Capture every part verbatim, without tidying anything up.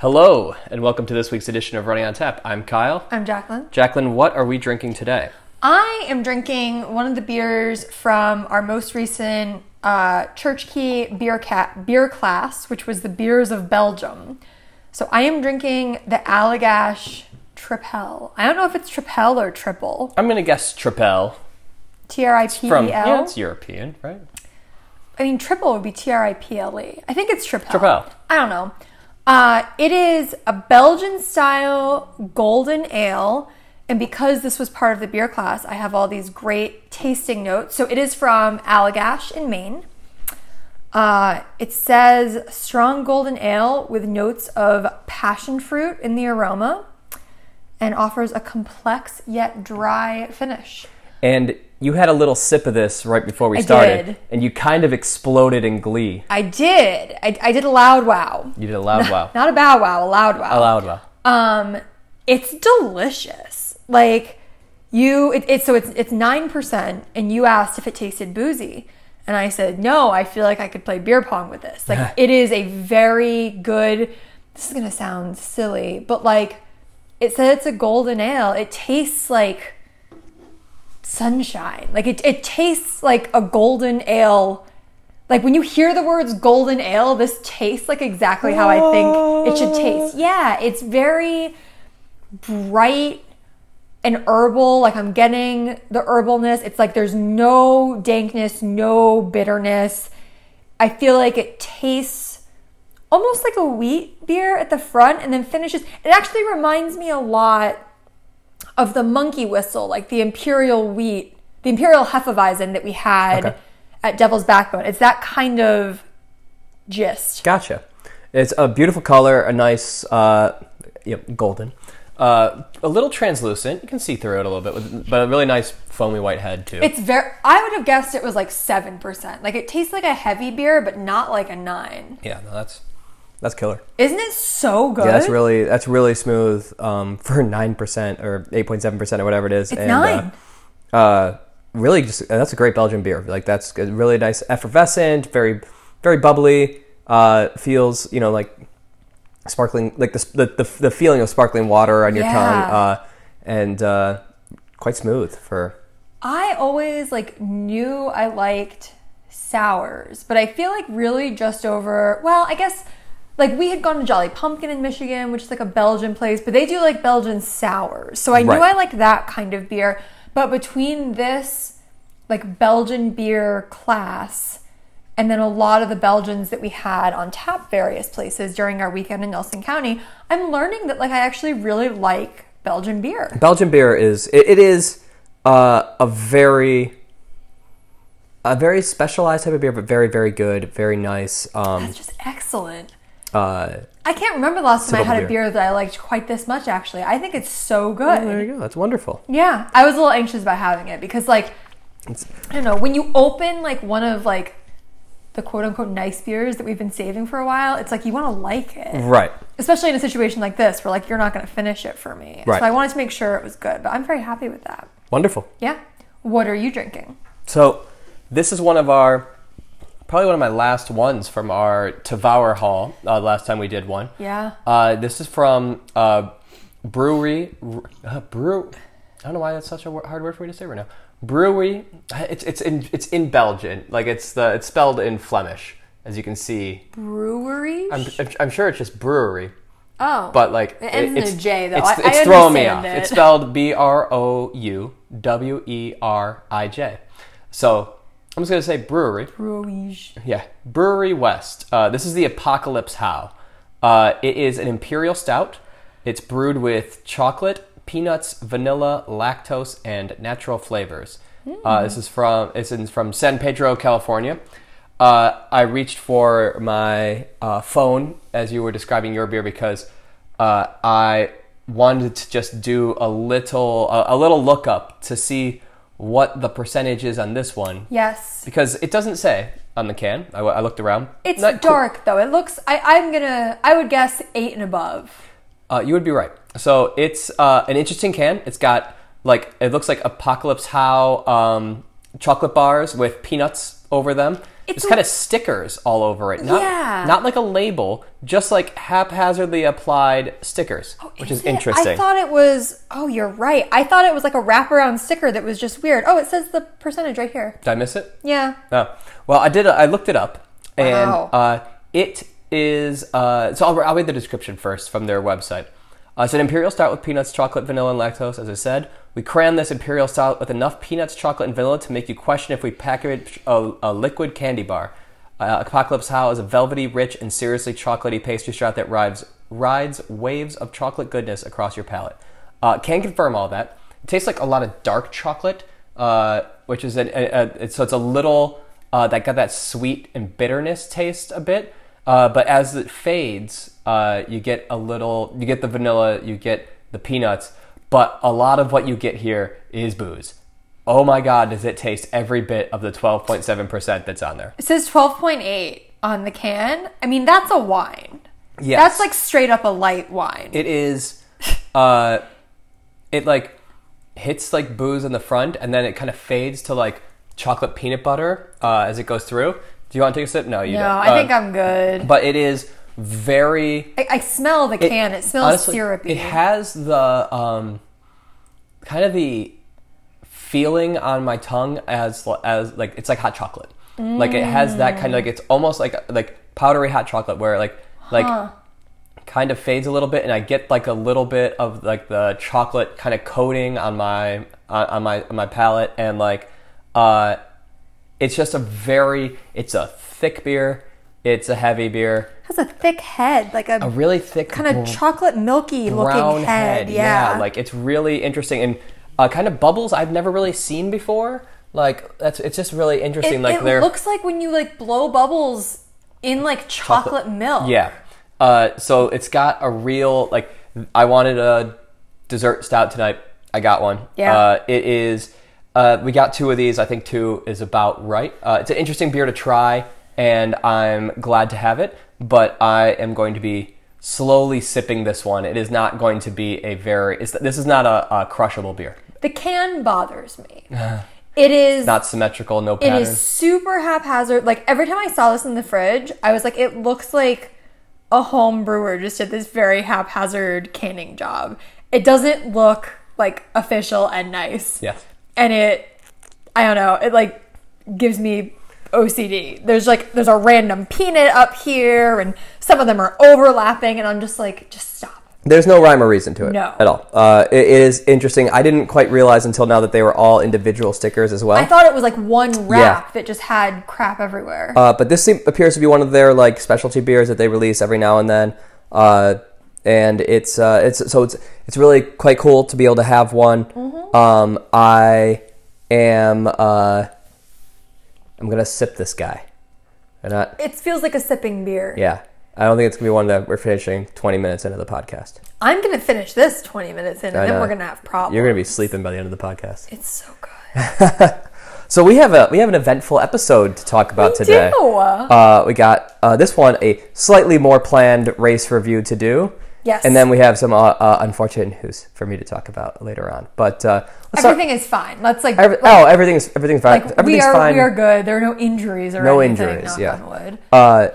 Hello, and welcome to this week's edition of Running on Tap. I'm Kyle. I'm Jacqueline. Jacqueline, what are we drinking today? I am drinking one of the beers from our most recent uh, Church Key beer, ca- beer class, which was the beers of Belgium. So I am drinking the Allegash Tripel. I don't know if it's Tripel or Triple. I'm going to guess Tripel. T R I P E L? It's from, yeah, it's European, right? I mean, Triple would be T R I P L E. I think it's Tripel. Tripel. I don't know. Uh, it is a Belgian-style golden ale, and because this was part of the beer class, I have all these great tasting notes. So it is from Allegash in Maine. Uh, it says, strong golden ale with notes of passion fruit in the aroma, and offers a complex yet dry finish. And you had a little sip of this right before we started. I did. And you kind of exploded in glee. I did. I, I did a loud wow. You did a loud wow. Not a bow wow, a loud wow. A loud wow. Um, it's delicious. Like, you, it's it, so it's it's nine percent, and you asked if it tasted boozy. And I said, no, I feel like I could play beer pong with this. Like, it is a very good, this is going to sound silly, but like, it said it's a golden ale. It tastes like sunshine. Like it it tastes like a golden ale. Like when you hear the words golden ale, this tastes like exactly how I think it should taste. Yeah, it's very bright and herbal. Like I'm getting the herbalness. It's like there's no dankness, no bitterness. I feel like it tastes almost like a wheat beer at the front and then finishes. It actually reminds me a lot of the monkey whistle, like the imperial wheat, the imperial Hefeweizen that we had okay. at Devil's Backbone. It's that kind of gist. Gotcha. It's a beautiful color, a nice uh, you know, golden, uh, a little translucent. You can see through it a little bit, with, but a really nice foamy white head too. It's very. I would have guessed it was like seven percent. Like it tastes like a heavy beer, but not like a nine. Yeah, no, that's. That's killer. Isn't it so good? Yeah, that's really that's really smooth um, for nine percent or eight point seven percent or whatever it is. It's and, nine. Uh, uh, really, just that's a great Belgian beer. Like that's really nice, effervescent, very very bubbly. Uh, feels you know like sparkling, like the the the, the feeling of sparkling water on your yeah. tongue, uh, and uh, quite smooth for. I always like knew I liked sours, but I feel like really just over. Well, I guess. Like, we had gone to Jolly Pumpkin in Michigan, which is like a Belgian place, but they do like Belgian sours. So I right. knew I liked that kind of beer. But between this, like, Belgian beer class and then a lot of the Belgians that we had on tap various places during our weekend in Nelson County, I'm learning that, like, I actually really like Belgian beer. Belgian beer is, it, it is uh, a very... a very specialized type of beer, but very, very good, very nice. Um, That's just excellent. Uh, I can't remember the last time I had beer. a beer that I liked quite this much, actually. I think it's so good. Oh, there you go. That's wonderful. Yeah. I was a little anxious about having it because, like, it's... I don't know. When you open, like, one of, like, the quote-unquote nice beers that we've been saving for a while, it's like you want to like it. Right. Especially in a situation like this where, like, you're not going to finish it for me. Right. So I wanted to make sure it was good, but I'm very happy with that. Wonderful. Yeah. What are you drinking? So this is one of our... probably one of my last ones from our Tavour Hall. Uh, last time we did one. Yeah. Uh, this is from uh, Brewery... Uh, brew. I don't know why that's such a hard word for me to say right now. Brewery... It's it's in it's in Belgian. Like, it's the it's spelled in Flemish, as you can see. Brewery? I'm, I'm, I'm sure it's just brewery. Oh. But, like... It ends it, it's, in a J, though. It's, I, it's I throwing me off. It. It's spelled B R O U W E R I J. So... I'm just going to say brewery. Brewery. Yeah. Brewery West. Uh, this is the Apocalypse How. Uh, it is an imperial stout. It's brewed with chocolate, peanuts, vanilla, lactose, and natural flavors. Mm. Uh, this is from it's in, from San Pedro, California. Uh, I reached for my uh, phone as you were describing your beer because uh, I wanted to just do a little a, a little lookup to see what the percentage is on this one. Yes. Because it doesn't say on the can. I, I looked around. It's Not dark, cool. though. It looks... I, I'm going to... I would guess eight and above. Uh, you would be right. So it's uh, an interesting can. It's got, like... It looks like Apocalypse How um, chocolate bars with peanuts over them. It's There's a, kind of stickers all over it. Not, yeah. Not like a label, just like haphazardly applied stickers, oh, which is, is interesting. I thought it was, oh, you're right. I thought it was like a wraparound sticker that was just weird. Oh, it says the percentage right here. Did I miss it? Yeah. Oh. Well, I did. I looked it up, and wow. uh, it is, uh, so I'll, I'll read the description first from their website. Uh, it's an imperial stout with peanuts, chocolate, vanilla, and lactose, as I said. We cram this imperial stout with enough peanuts, chocolate, and vanilla to make you question if we package a, a liquid candy bar. Uh, Apocalypse How is a velvety, rich, and seriously chocolatey pastry stout that rides, rides waves of chocolate goodness across your palate. Uh, can confirm all that. It tastes like a lot of dark chocolate, uh, which is an, a, a, so it's a little uh, that got that sweet and bitterness taste a bit. Uh, but as it fades, uh, you get a little, you get the vanilla, you get the peanuts. But a lot of what you get here is booze. Oh my God, does it taste every bit of the twelve point seven percent that's on there. It says twelve point eight on the can. I mean, that's a wine. Yes. That's like straight up a light wine. It is, uh, it like hits like booze in the front and then it kind of fades to like chocolate peanut butter uh, as it goes through. Do you want to take a sip? No, you no, don't. No, I uh, think I'm good. But it is... Very. I, I smell the can. It, it smells honestly, syrupy. It has the um, kind of the feeling on my tongue as as like it's like hot chocolate. Mm. Like it has that kind of like it's almost like like powdery hot chocolate where like like huh. kind of fades a little bit, and I get like a little bit of like the chocolate kind of coating on my on, on my on my palate, and like uh, it's just a very it's a thick beer. It's a heavy beer. It has a thick head, like a, a really thick kind of chocolate milky looking head. head. Yeah. yeah, like it's really interesting and uh, kind of bubbles I've never really seen before. Like that's it's just really interesting. It, like it looks like when you like blow bubbles in like chocolate, chocolate. milk. Yeah. Uh, so it's got a real like I wanted a dessert stout tonight. I got one. Yeah. Uh, it is. Uh, we got two of these. I think two is about right. Uh, it's an interesting beer to try. And I'm glad to have it, but I am going to be slowly sipping this one. It is not going to be a very... It's, this is not a, a crushable beer. The can bothers me. It is... Not symmetrical, no pattern. It is super haphazard. Like, every time I saw this in the fridge, I was like, it looks like a home brewer just did this very haphazard canning job. It doesn't look, like, official and nice. Yes. And it... I don't know. It, like, gives me... O C D. There's like there's a random peanut up here, and some of them are overlapping, and I'm just like, just stop. There's no rhyme or reason to it, no, at all. Uh, it, it is interesting. I didn't quite realize until now that they were all individual stickers as well. I thought it was like one wrap yeah. that just had crap everywhere. Uh, but this seems, appears to be one of their like specialty beers that they release every now and then, uh, and it's uh, it's so it's it's really quite cool to be able to have one. Mm-hmm. Um, I am. Uh, I'm going to sip this guy. And I, it feels like a sipping beer. Yeah. I don't think it's going to be one that we're finishing twenty minutes into the podcast. I'm going to finish this twenty minutes in, and I then know. we're going to have problems. You're going to be sleeping by the end of the podcast. It's so good. So we have a we have an eventful episode to talk about we today. Do. Uh, we got, uh, this one, a slightly more planned race review to do. Yes. And then we have some uh, uh, unfortunate news for me to talk about later on. But uh, let's everything start. is fine. Let's like, Every, like oh, everything's everything's fine. Like everything's we are fine. we are good. There are no injuries or no anything. No injuries. Yeah. Knock on wood. Uh,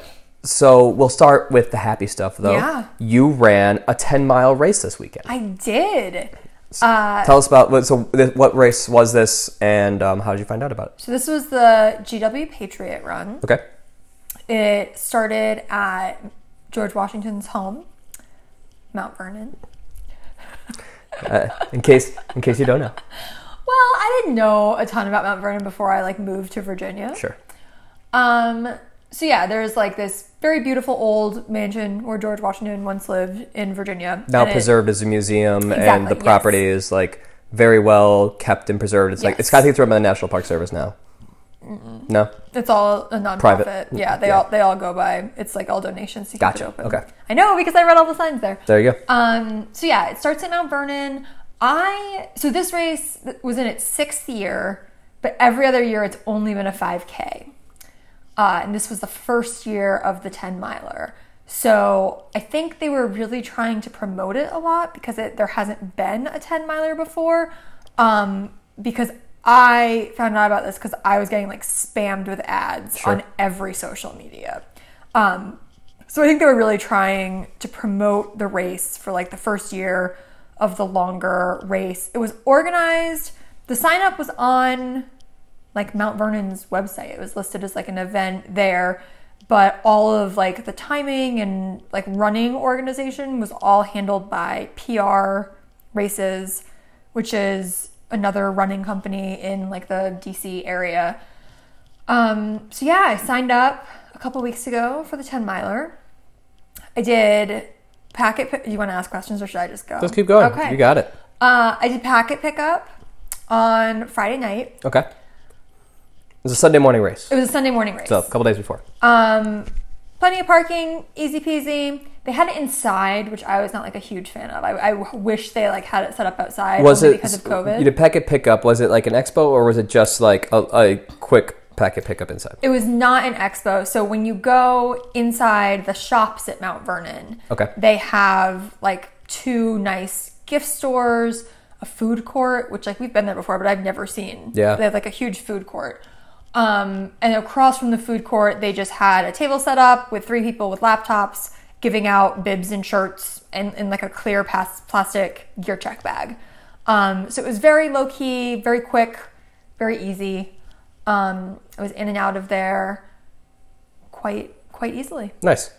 so we'll start with the happy stuff, though. Yeah. You ran a ten mile race this weekend. I did. So uh, tell us about what. So th- what race was this, and um, how did you find out about it? So this was the G W Patriot Run. Okay. It started at George Washington's home. Mount Vernon. uh, in case in case you don't know. Well, I didn't know a ton about Mount Vernon before I like moved to Virginia. Sure. Um so yeah, there's like this very beautiful old mansion where George Washington once lived in Virginia. Now preserved it, as a museum exactly, and the property yes. is like very well kept and preserved. It's yes. like it's I think it's run by the National Park Service now. Mm-mm. No, it's all a nonprofit. Private. Yeah, they yeah. all they all go by. It's like all donations to keep gotcha. it open. Okay, I know because I read all the signs there. There you go. Um, so yeah, it starts at Mount Vernon. I so this race was in its sixth year, but every other year it's only been a five K, uh, and this was the first year of the ten miler. So I think they were really trying to promote it a lot because it, there hasn't been a ten miler before, um, because I found out about this because I was getting like spammed with ads sure. on every social media. Um, so I think they were really trying to promote the race for like the first year of the longer race. It was organized. The sign up was on like Mount Vernon's website. It was listed as like an event there, but all of like the timing and like running organization was all handled by P R Races, which is another running company in like the D C area. Um, so yeah, I signed up a couple weeks ago for the ten miler. I did packet pick- you want to ask questions or should I just go? Just keep going. Okay. You got it. Uh, I did packet pickup on Friday night. Okay. It was a Sunday morning race. It was a Sunday morning race. So a couple days before. Um, plenty of parking, easy peasy. They had it inside, which I was not like a huge fan of. I, I wish they like had it set up outside was only it, because of COVID. You did packet pickup. Was it like an expo or was it just like a, a quick packet pickup inside? It was not an expo. So when you go inside the shops at Mount Vernon, okay. they have like two nice gift stores, a food court, which like we've been there before, but I've never seen. Yeah. They have like a huge food court. Um, and across from the food court, they just had a table set up with three people with laptops, giving out bibs and shirts and in like a clear past plastic gear check bag. Um, so it was very low key, very quick, very easy. Um, I was in and out of there quite, quite easily. Nice.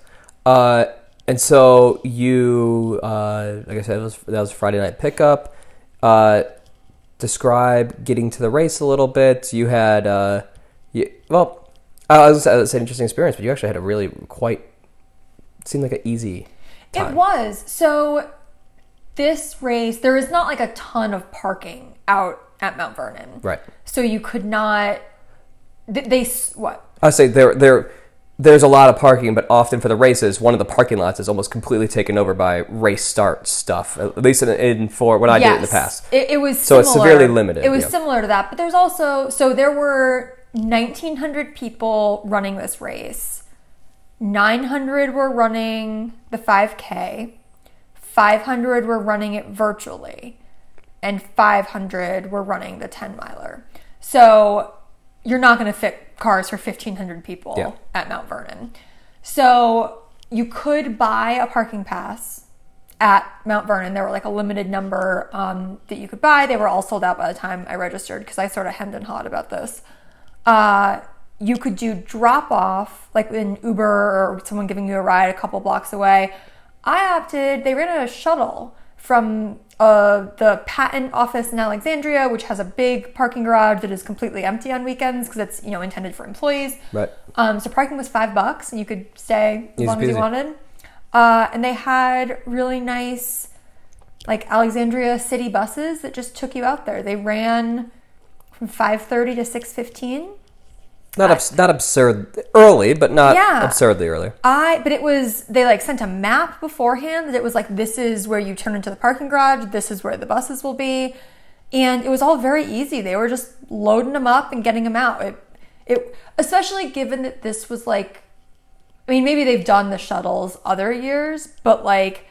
Uh, and so you, uh, like I said, it was, that was Friday night pickup. Uh, describe getting to the race a little bit. You had, uh, you, well, I was going to say an interesting experience, but you actually had a really quite, seemed like an easy time. It was. So this race, there is not like a ton of parking out at Mount Vernon. Right. So you could not, they, they what? I say there, there, there's a lot of parking, but often for the races, one of the parking lots is almost completely taken over by race start stuff, at least in, in for what I yes. did in the past. It, it was so similar. It's severely limited. It was yeah. similar to that, but there's also, so there were nineteen hundred people running this race. nine hundred were running the five K, five hundred were running it virtually, and five hundred were running the ten miler. So you're not going to fit cars for fifteen hundred people yeah. at Mount Vernon. So you could buy a parking pass at Mount Vernon. There were like a limited number um, that you could buy. They were all sold out by the time I registered because I sort of hemmed and hawed about this. Uh, You could do drop-off, like an Uber or someone giving you a ride a couple blocks away. I opted, they ran a shuttle from uh, the patent office in Alexandria, which has a big parking garage that is completely empty on weekends because it's, you know, intended for employees. Right. Um, so parking was five bucks, and you could stay as easy long peasy. As you wanted. Uh, and they had really nice, like, Alexandria city buses that just took you out there. They ran from five thirty to six fifteen. Not abs- not absurd early, but not yeah. absurdly early. I but it was they like sent a map beforehand that it was like this is where you turn into the parking garage, this is where the buses will be, and it was all very easy. They were just loading them up and getting them out. It it especially given that this was like, I mean maybe they've done the shuttles other years, but like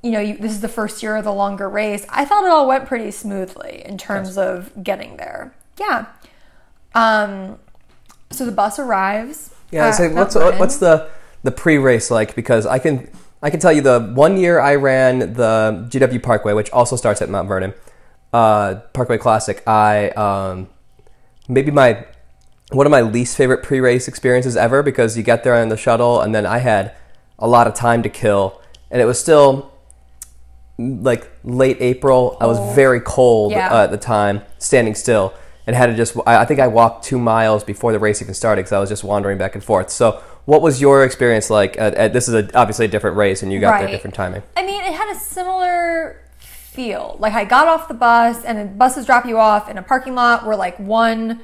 you know you, this is the first year of the longer race. I thought it all went pretty smoothly in terms yes. of getting there. Yeah. Um. So the bus arrives. Yeah, so what's what's the, the pre-race like? Because I can I can tell you the one year I ran the G W Parkway, which also starts at Mount Vernon, uh, Parkway Classic. I um, maybe my one of my least favorite pre-race experiences ever because you get there on the shuttle and then I had a lot of time to kill and it was still like late April. Oh. I was very cold yeah. uh, at the time, standing still. And had to just, I think I walked two miles before the race even started because I was just wandering back and forth. So what was your experience like? At, at, this is a, obviously a different race and you got right. there different timing. I mean, it had a similar feel. Like I got off the bus and buses drop you off in a parking lot where like one,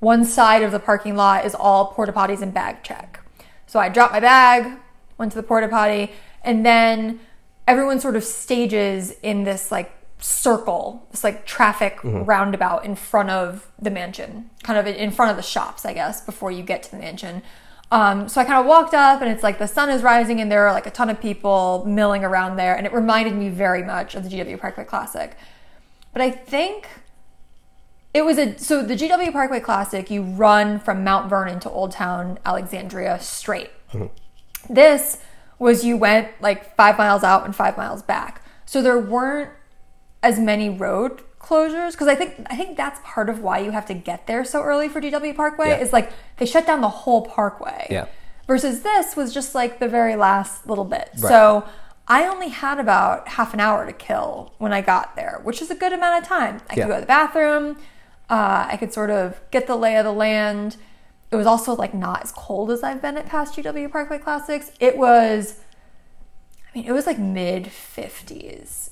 one side of the parking lot is all porta potties and bag check. So I dropped my bag, went to the porta potty, and then everyone sort of stages in this like circle, this like traffic mm-hmm. roundabout in front of the mansion, kind of in front of the shops, I guess, before you get to the mansion. Um, so I kind of walked up and it's like the sun is rising and there are like a ton of people milling around there. And it reminded me very much of the G W Parkway Classic. But I think It was a, so the G W Parkway Classic, you run from Mount Vernon to Old Town Alexandria straight. Mm-hmm. This was you went like five miles out and five miles back. So there weren't as many road closures, because I think I think that's part of why you have to get there so early for G W Parkway, yeah. is like they shut down the whole parkway. Yeah. Versus this was just like the very last little bit. Right. So I only had about half an hour to kill when I got there, which is a good amount of time. I yeah. could go to the bathroom. Uh, I could sort of get the lay of the land. It was also like not as cold as I've been at past G W Parkway Classics. It was, I mean, it was like mid fifties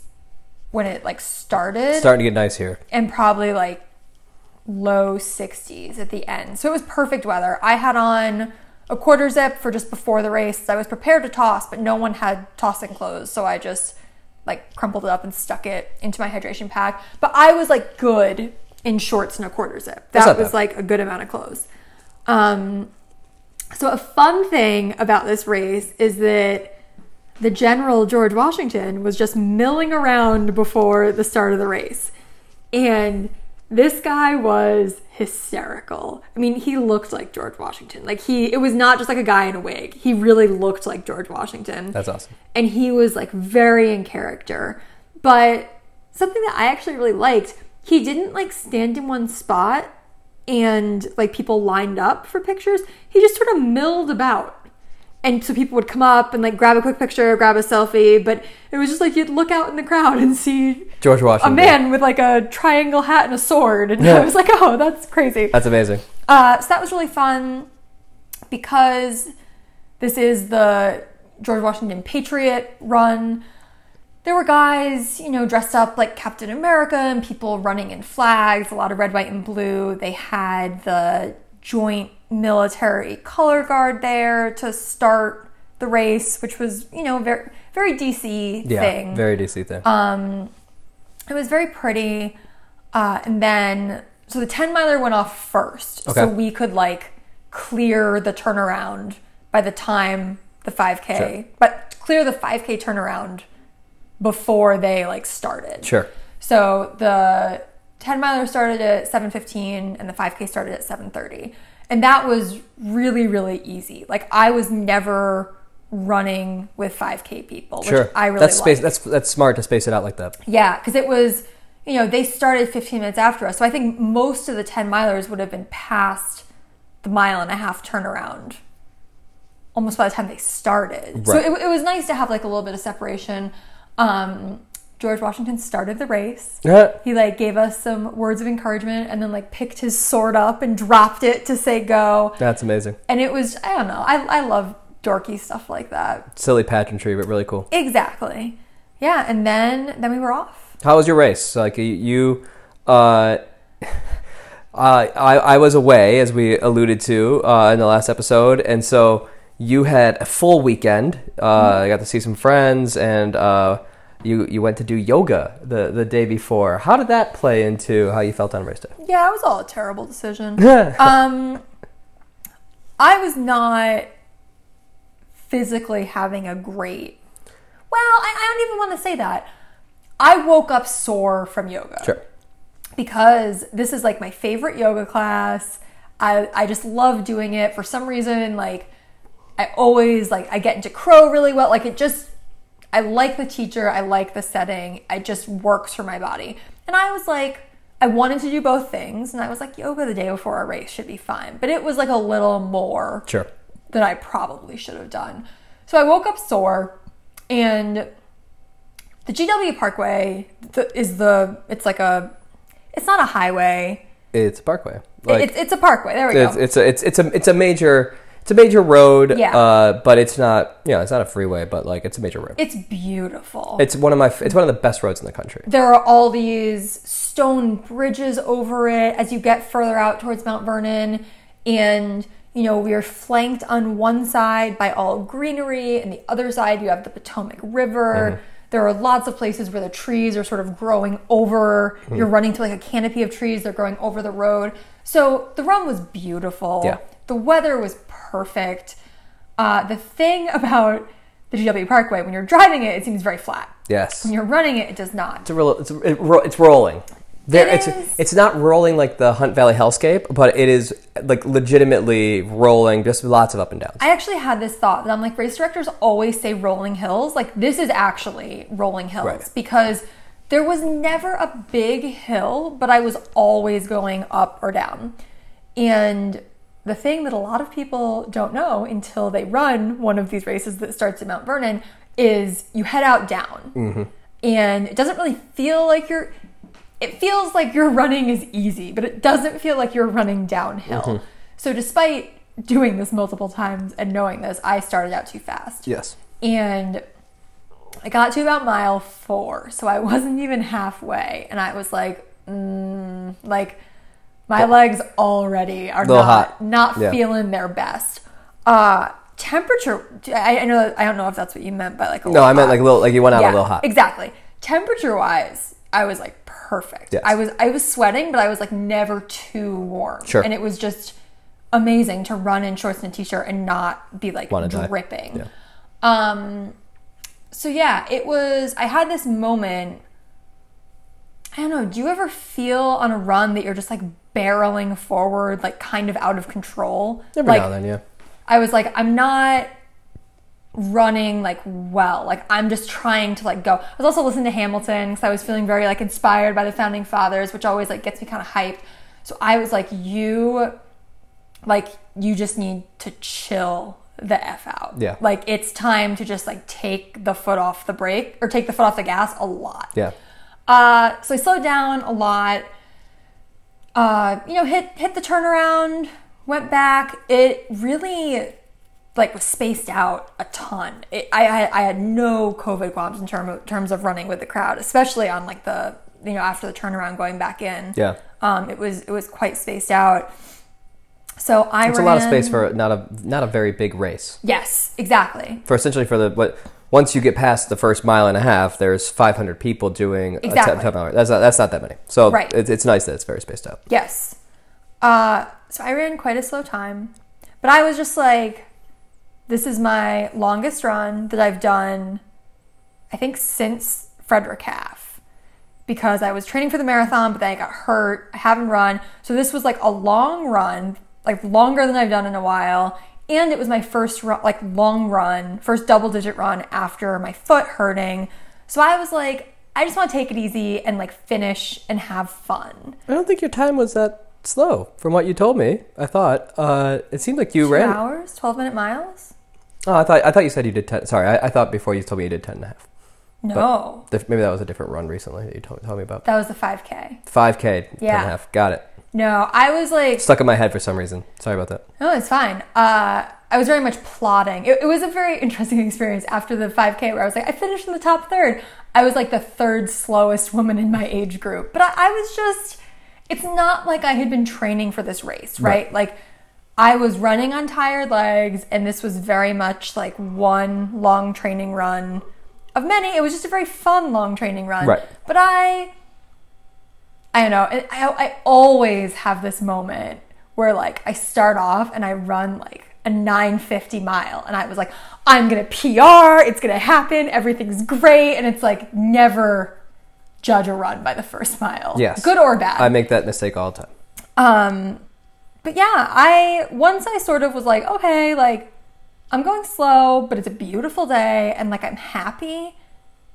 when it like started. Starting to get nice here. And probably like low sixties at the end. So it was perfect weather. I had on a quarter zip for just before the race. I was prepared to toss, but no one had tossing clothes. So I just like crumpled it up and stuck it into my hydration pack. But I was like good in shorts and a quarter zip. That was like a good amount of clothes. Um, so a fun thing about this race is that the general George Washington was just milling around before the start of the race. And this guy was hysterical. I mean, he looked like George Washington. Like he, it was not just like a guy in a wig. He really looked like George Washington. That's awesome. And he was like very in character. But something that I actually really liked, he didn't like stand in one spot and like people lined up for pictures. He just sort of milled about, and so people would come up and like grab a quick picture, grab a selfie, but it was just like you'd look out in the crowd and see George Washington, a man with like a triangle hat and a sword, and yeah. I was like, oh, that's crazy, that's amazing. Uh, so that was really fun, because this is the George Washington Patriot Run. There were guys, you know, dressed up like Captain America, and people running in flags, a lot of red, white, and blue. They had the Joint Military Color Guard there to start the race, which was, you know, very, very D C yeah, thing. Yeah, very D C thing. Um, it was very pretty. Uh, and then, so the ten-miler went off first. Okay. So we could, like, clear the turnaround by the time the five K. Sure. But clear the five K turnaround before they like started. Sure. So the ten miler started at seven fifteen and the five K started at seven thirty. And that was really, really easy. Like I was never running with five K people, sure. which I really that's space, that's that's smart to space it out like that. Yeah, because it was, you know, they started fifteen minutes after us. So I think most of the ten milers would have been past the mile and a half turnaround almost by the time they started. Right. So it, it was nice to have like a little bit of separation. Um, George Washington started the race. Yeah. He like gave us some words of encouragement and then like picked his sword up and dropped it to say go. That's amazing. And it was, I don't know, I, I love dorky stuff like that. Silly pageantry, but really cool. Exactly. Yeah. And then, then we were off. How was your race? Like you, uh, uh, I, I was away, as we alluded to, uh, in the last episode. And so you had a full weekend. Uh, I got to see some friends, and uh, you you went to do yoga the, the day before. How did that play into how you felt on race day? Yeah, it was all a terrible decision. um, I was not physically having a great... Well, I, I don't even want to say that. I woke up sore from yoga. Sure. Because this is like my favorite yoga class. I I just love doing it. For some reason, like... I always, like, I get into crow really well. Like, it just, I like the teacher. I like the setting. It just works for my body. And I was like, I wanted to do both things. And I was like, yoga the day before a race should be fine. But it was, like, a little more sure. than I probably should have done. So I woke up sore. And the G W Parkway is the, it's like a, it's not a highway. It's a parkway. Like, it's, it's a parkway. There we it's, go. It's a, it's, it's a, it's a major... It's a major road, yeah. uh, but it's not, you know, it's not a freeway, but like it's a major road. It's beautiful. It's one of my, it's one of the best roads in the country. There are all these stone bridges over it as you get further out towards Mount Vernon, and you know, we are flanked on one side by all greenery, and the other side you have the Potomac River. Mm-hmm. There are lots of places where the trees are sort of growing over. Mm-hmm. You're running to like a canopy of trees. They're growing over the road. So the run was beautiful. Yeah. The weather was perfect. Uh, the thing about the G W Parkway, when you're driving it, it seems very flat. Yes. When you're running it, it does not. It's a real, it's, a, it ro- it's rolling. There, it it's is. It's not rolling like the Hunt Valley Hellscape, but it is like legitimately rolling, just lots of up and downs. I actually had this thought that I'm like, race directors always say rolling hills. Like, this is actually rolling hills, right? Because there was never a big hill, but I was always going up or down. And the thing that a lot of people don't know until they run one of these races that starts at Mount Vernon is you head out down. Mm-hmm. And it doesn't really feel like you're... It feels like your running is easy, but it doesn't feel like you're running downhill. Mm-hmm. So despite doing this multiple times and knowing this, I started out too fast. Yes. And I got to about mile four, so I wasn't even halfway. And I was like, mm, like, my but legs already are not, hot. not yeah. feeling their best. Uh, temperature, I, I know, I don't know if that's what you meant by like a no, little No, I meant hot. like a little, like you went out yeah, a little hot. Exactly. Temperature-wise, I was like, perfect. Yes. I was I was sweating, but I was like never too warm. Sure. And it was just amazing to run in shorts and a t-shirt and not be like Wanna dripping. Yeah. Um so yeah, it was I had this moment. I don't know, do you ever feel on a run that you're just like barreling forward, like kind of out of control? Every like, now and then, yeah. I was like, I'm not running like well, like I'm just trying to like go. I was also listening to Hamilton because I was feeling very like inspired by the founding fathers, which always like gets me kind of hyped. So I was like, you, like you just need to chill the F out. Yeah. Like it's time to just like take the foot off the brake or take the foot off the gas a lot. Yeah. Uh, so I slowed down a lot. Uh, you know, hit hit the turnaround, went back. It really. Like was spaced out a ton. It, I I had no COVID qualms in term, terms of running with the crowd, especially on like the you know after the turnaround going back in. Yeah. Um. It was it was quite spaced out. So I. It's ran, a lot of space for not a not a very big race. Yes, exactly. For essentially for the what once you get past the first mile and a half, there's five hundred people doing exactly. a ten, ten mile. That's not that's not that many. So right. it's it's nice that it's very spaced out. Yes. Uh. So I ran quite a slow time, but I was just like. This is my longest run that I've done, I think, since Frederick Half, because I was training for the marathon, but then I got hurt. I haven't run. So this was like a long run, like longer than I've done in a while. And it was my first run, like long run, first double digit run after my foot hurting. So I was like, I just want to take it easy and like finish and have fun. I don't think your time was that slow from what you told me. I thought, uh, it seemed like you Two ran hours, twelve minute miles. Oh, I thought I thought you said you did ten. Sorry, I, I thought before you told me you did ten and a half. No. Th- maybe that was a different run recently that you told, told me about. That was the five K. five K, yeah. ten and a half. Got it. No, I was like... Stuck in my head for some reason. Sorry about that. No, it's fine. Uh, I was very much plotting. It, it was a very interesting experience after the five K where I was like, I finished in the top third. I was like the third slowest woman in my age group. But I, I was just... It's not like I had been training for this race, right? right? Like, I was running on tired legs, and this was very much like one long training run of many. It was just a very fun long training run. Right. But I, I don't know, I, I always have this moment where like I start off and I run like a nine fifty mile, and I was like, I'm going to P R, it's going to happen, everything's great, and it's like never... judge a run by the first mile. Yes. Good or bad. I make that mistake all the time. Um, but yeah, I once I sort of was like, okay, like I'm going slow, but it's a beautiful day and like I'm happy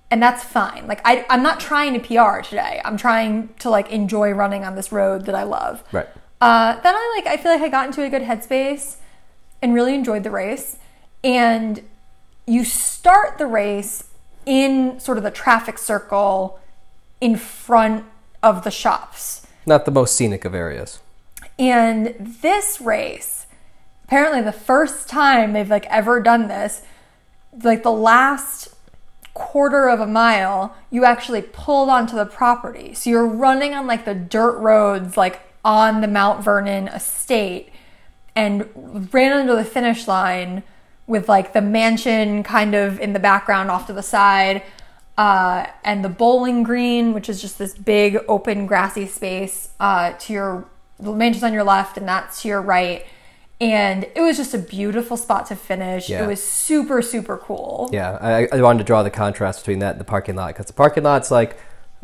and that's fine. Like I, I'm not trying to P R today. I'm trying to like enjoy running on this road that I love. Right. Uh, then I like, I feel like I got into a good headspace and really enjoyed the race. And you start the race in sort of the traffic circle in front of the shops. Not the most scenic of areas. And this race, apparently the first time they've like ever done this, like the last quarter of a mile, you actually pulled onto the property. So you're running on like the dirt roads, like on the Mount Vernon estate, and ran under the finish line with like the mansion kind of in the background off to the side. Uh, and the bowling green, which is just this big open grassy space, uh, to your, the mansion's on your left and that's to your right. And it was just a beautiful spot to finish. Yeah. It was super, super cool. Yeah. I, I wanted to draw the contrast between that and the parking lot, because the parking lot's like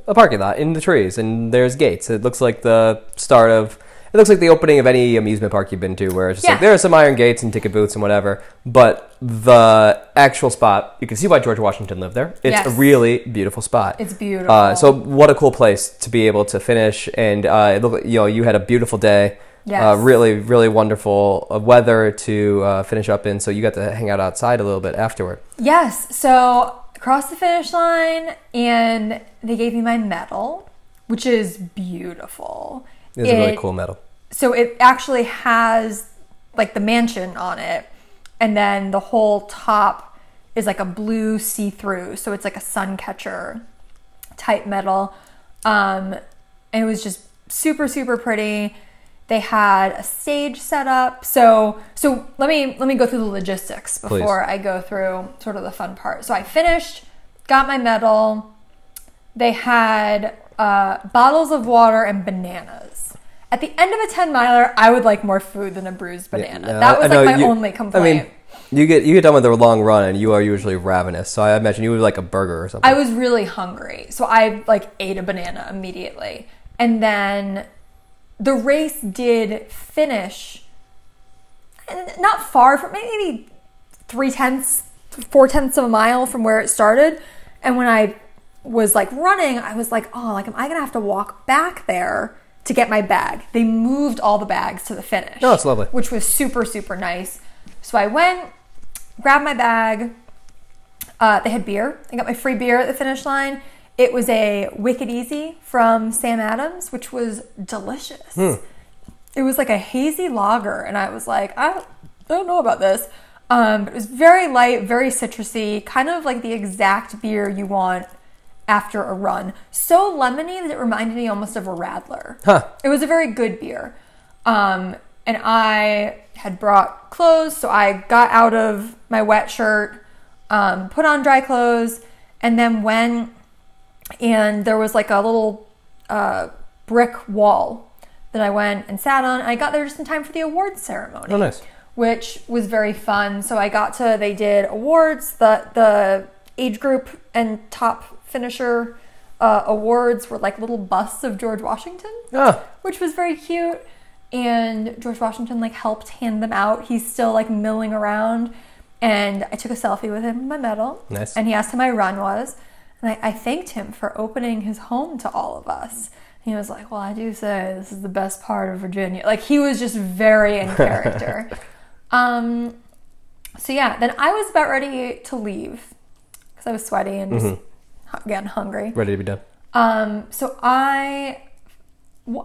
a parking lot in the trees, and there's gates. It looks like the start of... It looks like the opening of any amusement park you've been to, where it's just yeah. like, there are some iron gates and ticket booths and whatever, but the actual spot, you can see why George Washington lived there. It's yes. a really beautiful spot. It's beautiful. Uh, so what a cool place to be able to finish, and uh, it looked, you know, you had a beautiful day, yes. uh, really, really wonderful weather to uh, finish up in, so you got to hang out outside a little bit afterward. Yes, so crossed the finish line, and they gave me my medal, which is beautiful. It's a really cool medal. So it actually has, like, the mansion on it, and then the whole top is, like, a blue see-through, so it's, like, a sun catcher type medal. Um, and it was just super, super pretty. They had a stage set up. So so let me let me go through the logistics before Please. I go through sort of the fun part. So I finished, got my medal. They had uh, bottles of water and bananas. At the end of a ten-miler, I would like more food than a bruised banana. Yeah, no, that was like no, my you, only complaint. I mean, you get you get done with a long run, and you are usually ravenous. So I imagine you would like a burger or something. I was really hungry, so I like ate a banana immediately. And then the race did finish not far from, maybe three-tenths, four-tenths of a mile from where it started. And when I was like running, I was like, oh, like am I going to have to walk back there to get my bag? They moved all the bags to the finish. Oh, that's lovely. Which was super, super nice. So I went, grabbed my bag. Uh, they had beer. I got my free beer at the finish line. It was a Wicked Easy from Sam Adams, which was delicious. Hmm. It was like a hazy lager, and I was like, I don't, I don't know about this. Um, but it was very light, very citrusy, kind of like the exact beer you want after a run. So lemony that it reminded me almost of a Radler. Huh. It was a very good beer. Um, and I had brought clothes, so I got out of my wet shirt, um, put on dry clothes, and then went, and there was like a little uh, brick wall that I went and sat on. I got there just in time for the awards ceremony. Oh, nice. Which was very fun. So I got to, they did awards, the, the age group and top finisher uh, awards were like little busts of George Washington, oh. which was very cute. And George Washington like helped hand them out. He's still like milling around. And I took a selfie with him with my medal. Nice. And he asked how my run was. And I, I thanked him for opening his home to all of us. And he was like, well, I do say this is the best part of Virginia. Like he was just very in character. um, so yeah, then I was about ready to leave because I was sweaty and mm-hmm. just again, hungry. Ready to be done. Um, so I,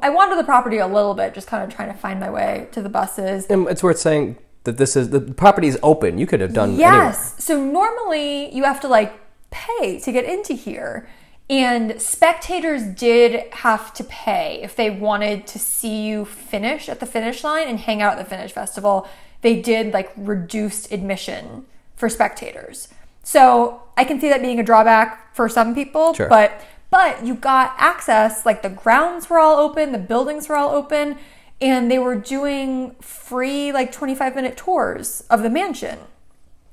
I wandered the property a little bit, just kind of trying to find my way to the buses. And it's worth saying that this is, the property is open. You could have done Yes. Anywhere. So normally you have to like pay to get into here. And spectators did have to pay if they wanted to see you finish at the finish line and hang out at the finish festival. They did like reduced admission for spectators. So I can see that being a drawback for some people, sure. but but you got access, like the grounds were all open, the buildings were all open, and they were doing free like twenty-five minute tours of the mansion,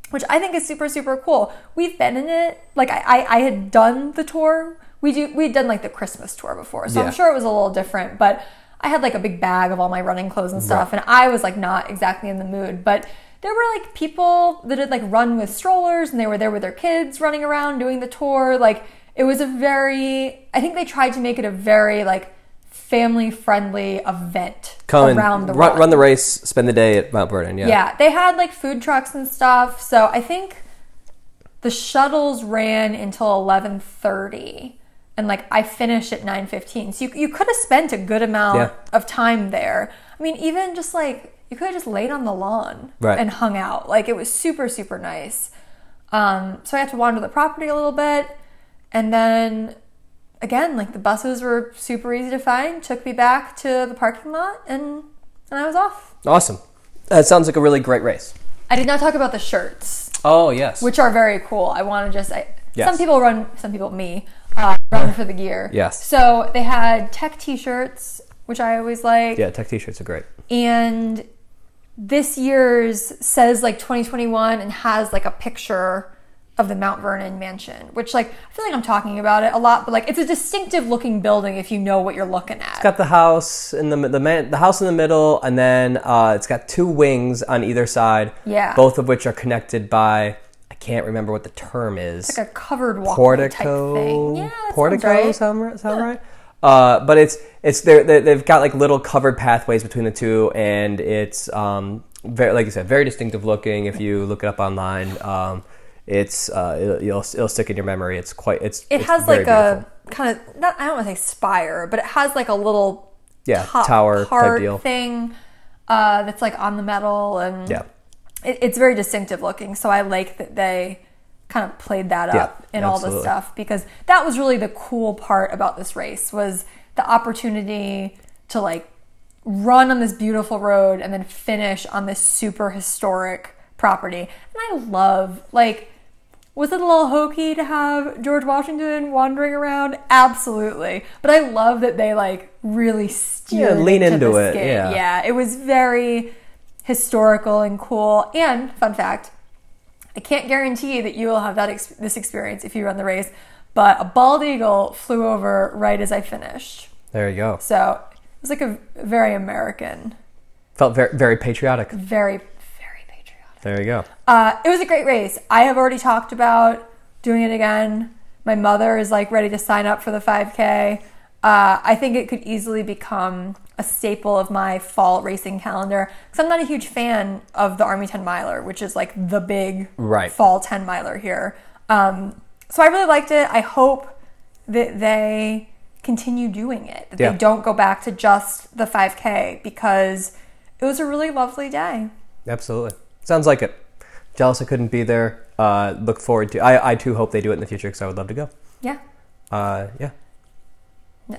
which I think is super, super cool. We've been in it, like I, I, I had done the tour. We do we'd done like the Christmas tour before, so yeah. I'm sure it was a little different, but I had like a big bag of all my running clothes and stuff, right. and I was like not exactly in the mood, but there were like people that had like run with strollers and they were there with their kids running around doing the tour. Like it was a very, I think they tried to make it a very like family friendly event Come around the run, run the race, spend the day at Mount Vernon. Yeah. Yeah. They had like food trucks and stuff. So I think the shuttles ran until eleven thirty and like I finished at nine fifteen. So you, you could have spent a good amount yeah. of time there. I mean, even just like, you could have just laid on the lawn right. and hung out. Like, it was super, super nice. Um, so I had to wander the property a little bit. And then, again, like, the buses were super easy to find. Took me back to the parking lot, and, and I was off. Awesome. That sounds like a really great race. I did not talk about the shirts. Oh, yes. Which are very cool. I want to just... I, yes. Some people run... Some people, me, uh, run for the gear. Yes. So they had tech t-shirts, which I always like. Yeah, tech t-shirts are great. And... this year's says like twenty twenty-one and has like a picture of the Mount Vernon mansion, which, like, I feel like I'm talking about it a lot, but, like, it's a distinctive looking building if you know what you're looking at. It's got the house in the the, man, the house in the middle, and then uh, it's got two wings on either side. Yeah, both of which are connected by, I can't remember what the term is. It's like a covered walkway portico, type thing. Yeah, that portico. Portico sound right? Sound yeah. right? Uh, but it's it's they're, they've got like little covered pathways between the two, and it's um very, like you said, very distinctive looking. If you look it up online. Um, It's uh, it'll, it'll it'll stick in your memory. It's quite it's. It has it's like a beautiful. kind of not, I don't want to say spire, but it has like a little yeah top tower type deal thing uh, that's like on the metal, and yeah, it, it's very distinctive looking. So I like that they kind of played that yeah, up in absolutely. all the stuff, because that was really the cool part about this race, was the opportunity to like run on this beautiful road and then finish on this super historic property. And I love like. Was it a little hokey to have George Washington wandering around? Absolutely. But I love that they like really steered yeah, lean into, into it. Yeah. yeah, it was very historical and cool. And fun fact, I can't guarantee that you will have that ex- this experience if you run the race, but a bald eagle flew over right as I finished. There you go. So it was like a very American. Felt very, very patriotic. Very There you go. Uh, it was a great race. I have already talked about doing it again. My mother is like ready to sign up for the five K. Uh, I think it could easily become a staple of my fall racing calendar, because I'm not a huge fan of the Army ten miler, which is like the big right. fall ten miler here. Um, so I really liked it. I hope that they continue doing it, that yeah. they don't go back to just the five K, because it was a really lovely day. Absolutely. Sounds like it. Jealous I couldn't be there. Uh, look forward to. I, I too hope they do it in the future, because I would love to go. Yeah. Uh, yeah.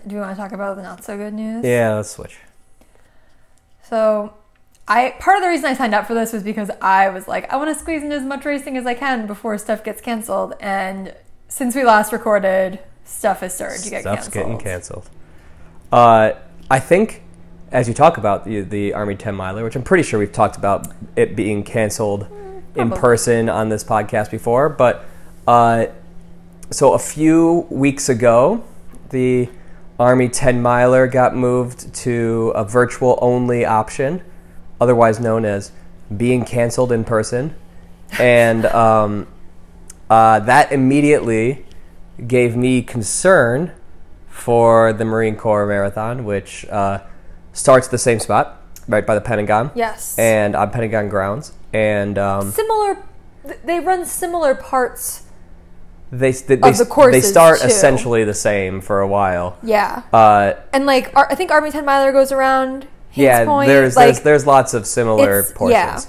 Do you want to talk about the not so good news? Yeah, let's switch. So, I part of the reason I signed up for this was because I was like, I want to squeeze in as much racing as I can before stuff gets canceled. And since we last recorded, stuff is starting to get canceled. Stuff's getting canceled. Uh, I think. As you talk about the, the Army ten miler, which I'm pretty sure we've talked about it being canceled mm, in person on this podcast before, but uh, so a few weeks ago, the Army ten miler got moved to a virtual-only option, otherwise known as being canceled in person, and um, uh, that immediately gave me concern for the Marine Corps Marathon, which... Uh, starts at the same spot, right by the Pentagon. Yes. And on Pentagon grounds. And um, similar, they run similar parts they, they, of the courses. They start too. essentially the same for a while. Yeah. Uh, and like I think Army ten miler goes around Haynes yeah, Point. Yeah, there's, like, there's there's lots of similar portions.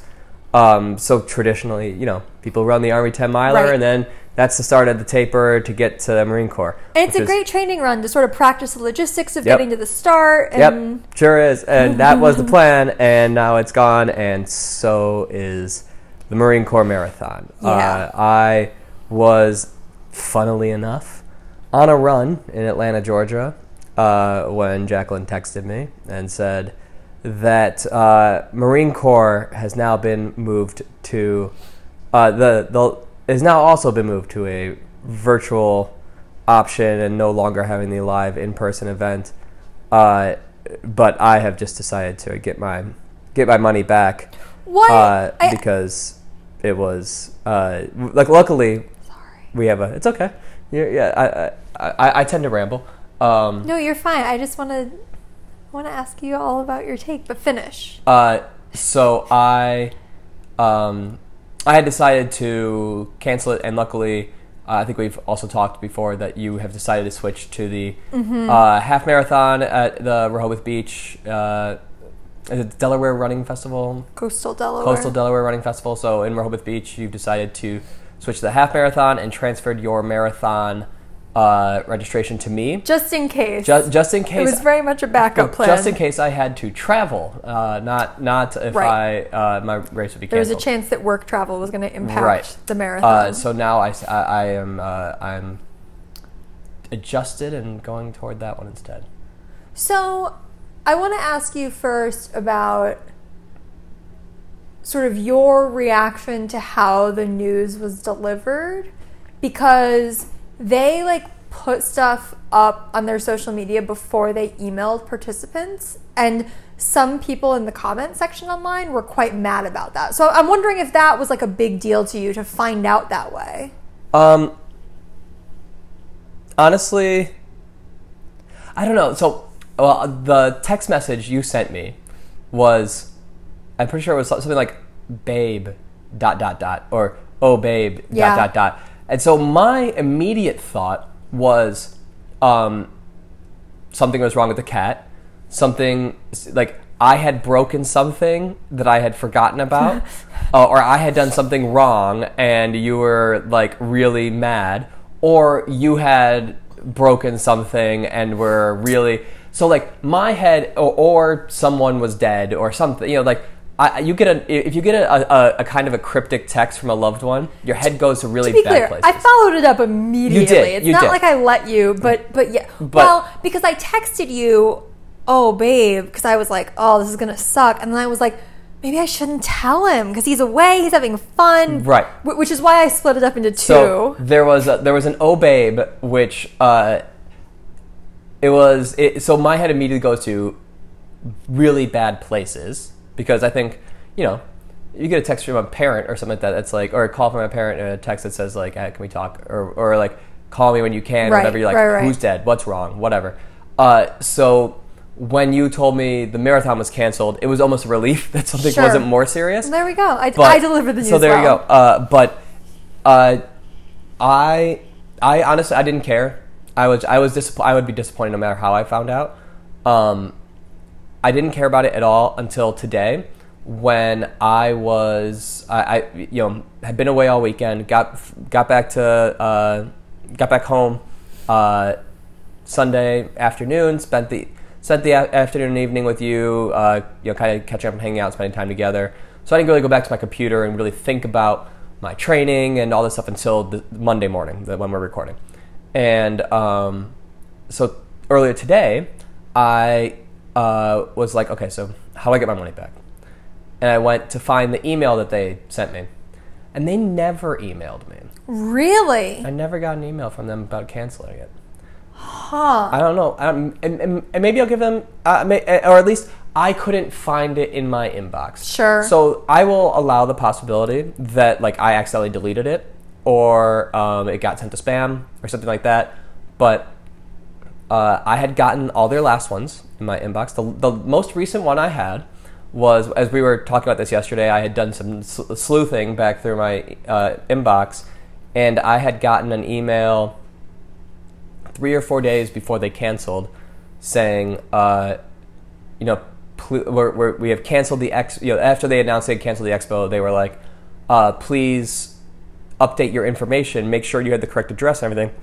Yeah. Um, so traditionally, you know, people run the Army ten miler, right. and then that's the start of the taper to get to the Marine Corps. And it's a is, great training run to sort of practice the logistics of yep. getting to the start. And yep, sure is. And that was the plan, and now it's gone, and so is the Marine Corps Marathon. Yeah. Uh, I was, funnily enough, on a run in Atlanta, Georgia, uh, when Jacqueline texted me and said, that uh, Marine Corps has now been moved to uh, the the is now also been moved to a virtual option and no longer having the live in person event. Uh, but I have just decided to get my get my money back. What? Uh, I, because it was uh, like luckily sorry. we have a it's okay. You're, yeah, I, I I tend to ramble. Um, no, you're fine. I just want to. I want to ask you all about your take, but finish. Uh, so I, um, I had decided to cancel it, and luckily, uh, I think we've also talked before that you have decided to switch to the mm-hmm. uh, half marathon at the Rehoboth Beach, uh, Delaware Running Festival, Coastal Delaware, Coastal Delaware Running Festival. So in Rehoboth Beach, you've decided to switch to the half marathon and transferred your marathon. Uh, registration to me, just in case. Just, just in case, it was very much a backup plan. Just in case I had to travel, uh, not not if right. I uh, my race would be canceled. There was a chance that work travel was going to impact right. the marathon. Uh, so now I, I, I am uh, I'm adjusted and going toward that one instead. So I want to ask you first about sort of your reaction to how the news was delivered, because they like put stuff up on their social media before they emailed participants, and some people in the comment section online were quite mad about that. So I'm wondering if that was like a big deal to you to find out that way. Um, honestly, I don't know. So well, the text message you sent me was, I'm pretty sure it was something like babe dot dot dot or oh babe yeah. dot dot dot. And so my immediate thought was um, something was wrong with the cat. Something like I had broken something that I had forgotten about, uh, or I had done something wrong and you were like really mad, or you had broken something and were really so like my head, or, or someone was dead or something, you know, like I, you get a if you get a, a, a kind of a cryptic text from a loved one, your head goes to really to be bad clear, places. I followed it up immediately. You did. It's you not did. Like I let you, but but yeah. But, well, because I texted you, oh babe, because I was like, oh, this is gonna suck, and then I was like, maybe I shouldn't tell him because he's away, he's having fun, right? W- which is why I split it up into two. So there was a, there was an oh babe, which uh, it was it, so my head immediately goes to really bad places. Because I think, you know, you get a text from a parent or something like that. It's like, or a call from a parent and a text that says like, hey, can we talk? Or, or like, call me when you can. Right, whatever. You're like, right, right. Who's dead? What's wrong? Whatever. Uh, so when you told me the marathon was canceled, it was almost a relief that something sure. wasn't more serious. There we go. I, but, I delivered the news. So there well. you go. Uh, but uh, I, I honestly, I didn't care. I was, I was disapp- I would be disappointed no matter how I found out. Um, I didn't care about it at all until today, when I was I, I you know had been away all weekend, got got back to uh, got back home uh, Sunday afternoon, spent the spent the a- afternoon and evening with you, uh, you know, kind of catching up and hanging out, spending time together. So I didn't really go back to my computer and really think about my training and all this stuff until the Monday morning, the, when we're recording. And um, so earlier today, I. Uh, was like, okay, so how do I get my money back? And I went to find the email that they sent me. And they never emailed me. Really? I never got an email from them about canceling it. Huh. I don't know. I don't, and, and, and maybe I'll give them, uh, may, or at least I couldn't find it in my inbox. Sure. So I will allow the possibility that like I accidentally deleted it, or um, it got sent to spam or something like that. But uh, I had gotten all their last ones in my inbox. The, the most recent one I had was, as we were talking about this yesterday, I had done some sl- sleuthing back through my uh, inbox, and I had gotten an email three or four days before they canceled saying, uh, you know, pl- we're, we're, we have canceled the expo. You know, after they announced they had canceled the expo, they were like, uh, please update your information, make sure you had the correct address and everything,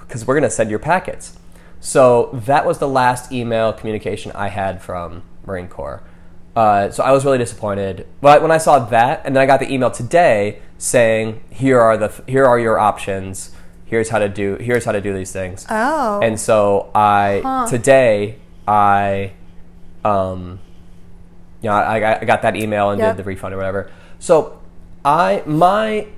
because we're going to send your packets. So that was the last email communication I had from Marine Corps. Uh, so I was really disappointed. But when I saw that, and then I got the email today saying, "Here are the here are your options. Here's how to do here's how to do these things." Oh. And so I huh. today I, um, you know, I, I got that email and yep. did the refund or whatever. So I my.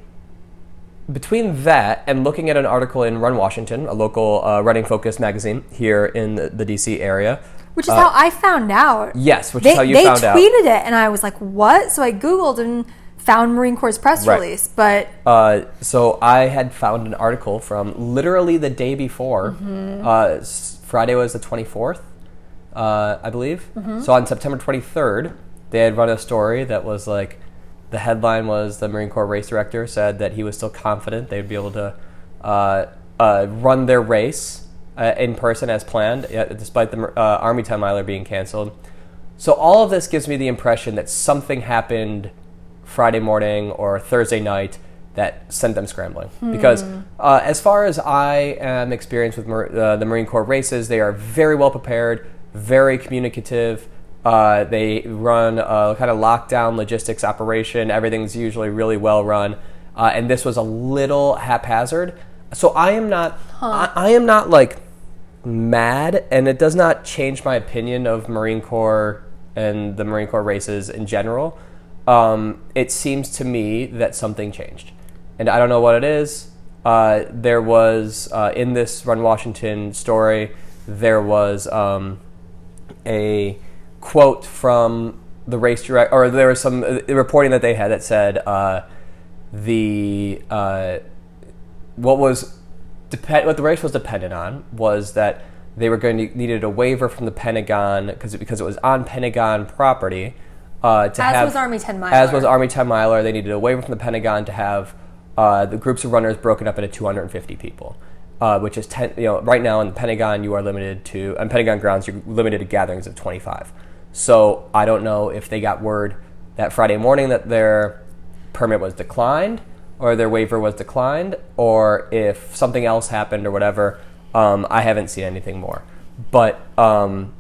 Between that and looking at an article in Run Washington, a local uh, running-focused magazine here in the, the D C area. Which is uh, how I found out. Yes, which they, is how you found out. They tweeted it, and I was like, what? So I Googled and found Marine Corps' press right. release. But uh, so I had found an article from literally the day before. Mm-hmm. Uh, Friday was the twenty-fourth, uh, I believe. Mm-hmm. So on September twenty-third, they had run a story that was like, the headline was the Marine Corps race director said that he was still confident they'd be able to uh, uh, run their race uh, in person as planned, uh, despite the uh, Army Ten Miler being canceled. So all of this gives me the impression that something happened Friday morning or Thursday night that sent them scrambling. Hmm. Because uh, as far as I am experienced with Mar- uh, the Marine Corps races, they are very well prepared, very communicative. Uh, they run a kind of lockdown logistics operation. Everything's usually really well run, uh, and this was a little haphazard. So I am not, huh. I, I am not like mad, and it does not change my opinion of Marine Corps and the Marine Corps races in general. um, it seems to me that something changed. And I don't know what it is. Uh, there was, uh, in this Run Washington story, there was um, a quote from the race director, or there was some reporting that they had that said uh, the uh, what was depend what the race was dependent on was that they were going to needed a waiver from the Pentagon because it, because it was on Pentagon property. Uh, to as have, was Army ten Miler. As was Army ten Miler, they needed a waiver from the Pentagon to have uh, the groups of runners broken up into two hundred fifty people. Uh, which is ten, you know, right now in the Pentagon you are limited to, on Pentagon grounds you're limited to gatherings of twenty-five. So I don't know if they got word that Friday morning that their permit was declined, or their waiver was declined, or if something else happened or whatever. Um, I haven't seen anything more, but um,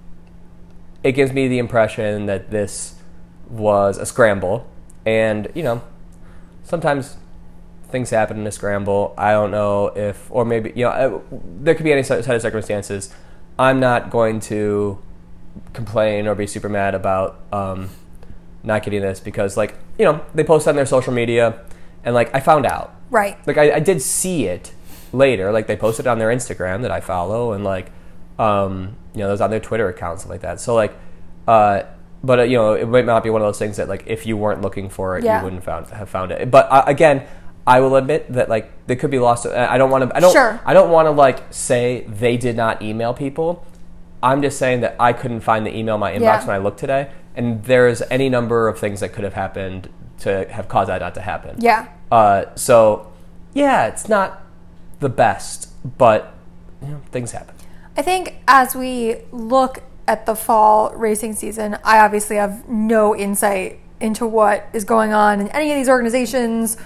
it gives me the impression that this was a scramble, and you know, sometimes things happen in a scramble. I don't know if, or maybe, you know, there could be any set of circumstances. I'm not going to complain or be super mad about um, not getting this because, like, you know, they post on their social media and, like, I found out. Right. Like, I, I did see it later. Like, they posted it on their Instagram that I follow and, like, um, you know, it was on their Twitter account, stuff like that. So, like, uh, but, uh, you know, it might not be one of those things that, like, if you weren't looking for it, yeah. you wouldn't found, have found it. But, uh, again, I will admit that, like, they could be lost. I don't want to. I don't. Sure. I don't want to, like, say they did not email people. I'm just saying that I couldn't find the email in my inbox yeah. when I looked today, and there's any number of things that could have happened to have caused that not to happen. Yeah. Uh. So, yeah, it's not the best, but you know, things happen. I think as we look at the fall racing season, I obviously have no insight into what is going on in any of these organizations,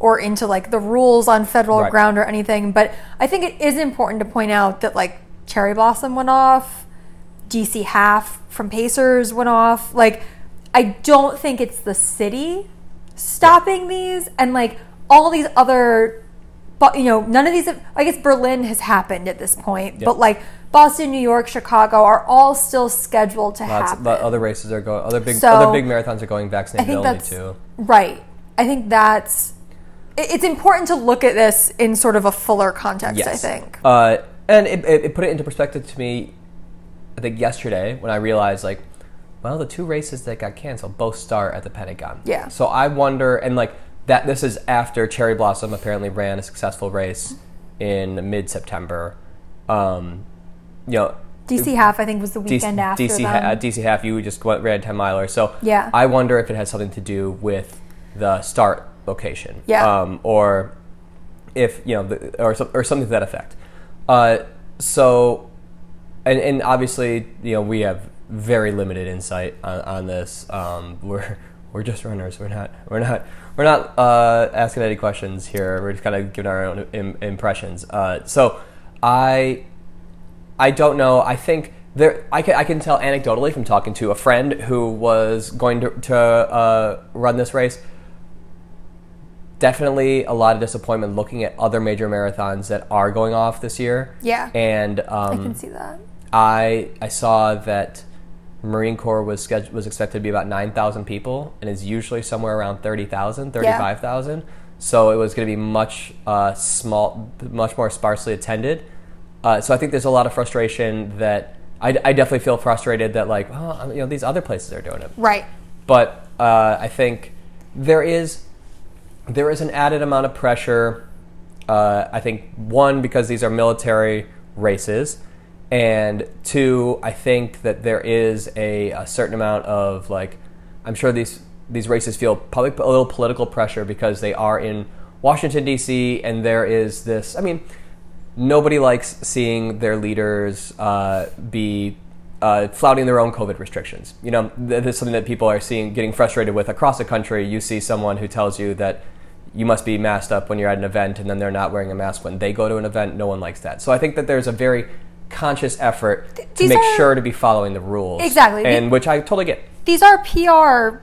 or into, like, the rules on federal right. ground or anything. But I think it is important to point out that, like, Cherry Blossom went off, D C Half from Pacers went off. Like, I don't think it's the city stopping yeah. these, and, like, all these other, you know, none of these, have, I guess Berlin has happened at this point, yeah. but, like, Boston, New York, Chicago are all still scheduled to Lots happen. Of, other races are going, other big, so, other big marathons are going vaccinability too. Right. I think that's, it's important to look at this in sort of a fuller context, yes. I think. Uh, and it, it, it put it into perspective to me, I think, yesterday when I realized, like, well, the two races that got canceled both start at the Pentagon. Yeah. So I wonder, and, like, that this is after Cherry Blossom apparently ran a successful race in mid-September. Um, you know, D C Half, I think, was the weekend after that. D C Half, you just went, ran ten miler. So yeah. I wonder if it has something to do with the start location, yeah, um, or if you know, the, or or something to that effect. Uh, so, and and obviously, you know, we have very limited insight on, on this. Um, we're we're just runners. We're not we're not we're not uh, asking any questions here. We're just kind of giving our own im- impressions. Uh, so, I I don't know. I think there I can I can tell anecdotally from talking to a friend who was going to to uh, run this race. Definitely a lot of disappointment looking at other major marathons that are going off this year. Yeah. And um, I can see that. I I saw that Marine Corps was scheduled, was expected to be about nine thousand people and is usually somewhere around thirty thousand, thirty-five thousand. Yeah. So it was going to be much uh, small, much more sparsely attended. Uh, so I think there's a lot of frustration that I, I definitely feel frustrated that, like, well, you know, these other places are doing it. Right. But uh, I think there is... There is an added amount of pressure, uh, I think, one, because these are military races, and two, I think that there is a, a certain amount of, like, I'm sure these these races feel probably a little political pressure because they are in Washington, D C, and there is this, I mean, nobody likes seeing their leaders uh, be uh, flouting their own COVID restrictions. You know, this is something that people are seeing, getting frustrated with across the country. You see someone who tells you that you must be masked up when you're at an event, and then they're not wearing a mask when they go to an event. No one likes that. So I think that there's a very conscious effort Th- to make are, sure to be following the rules. Exactly. And the, which I totally get. These are P R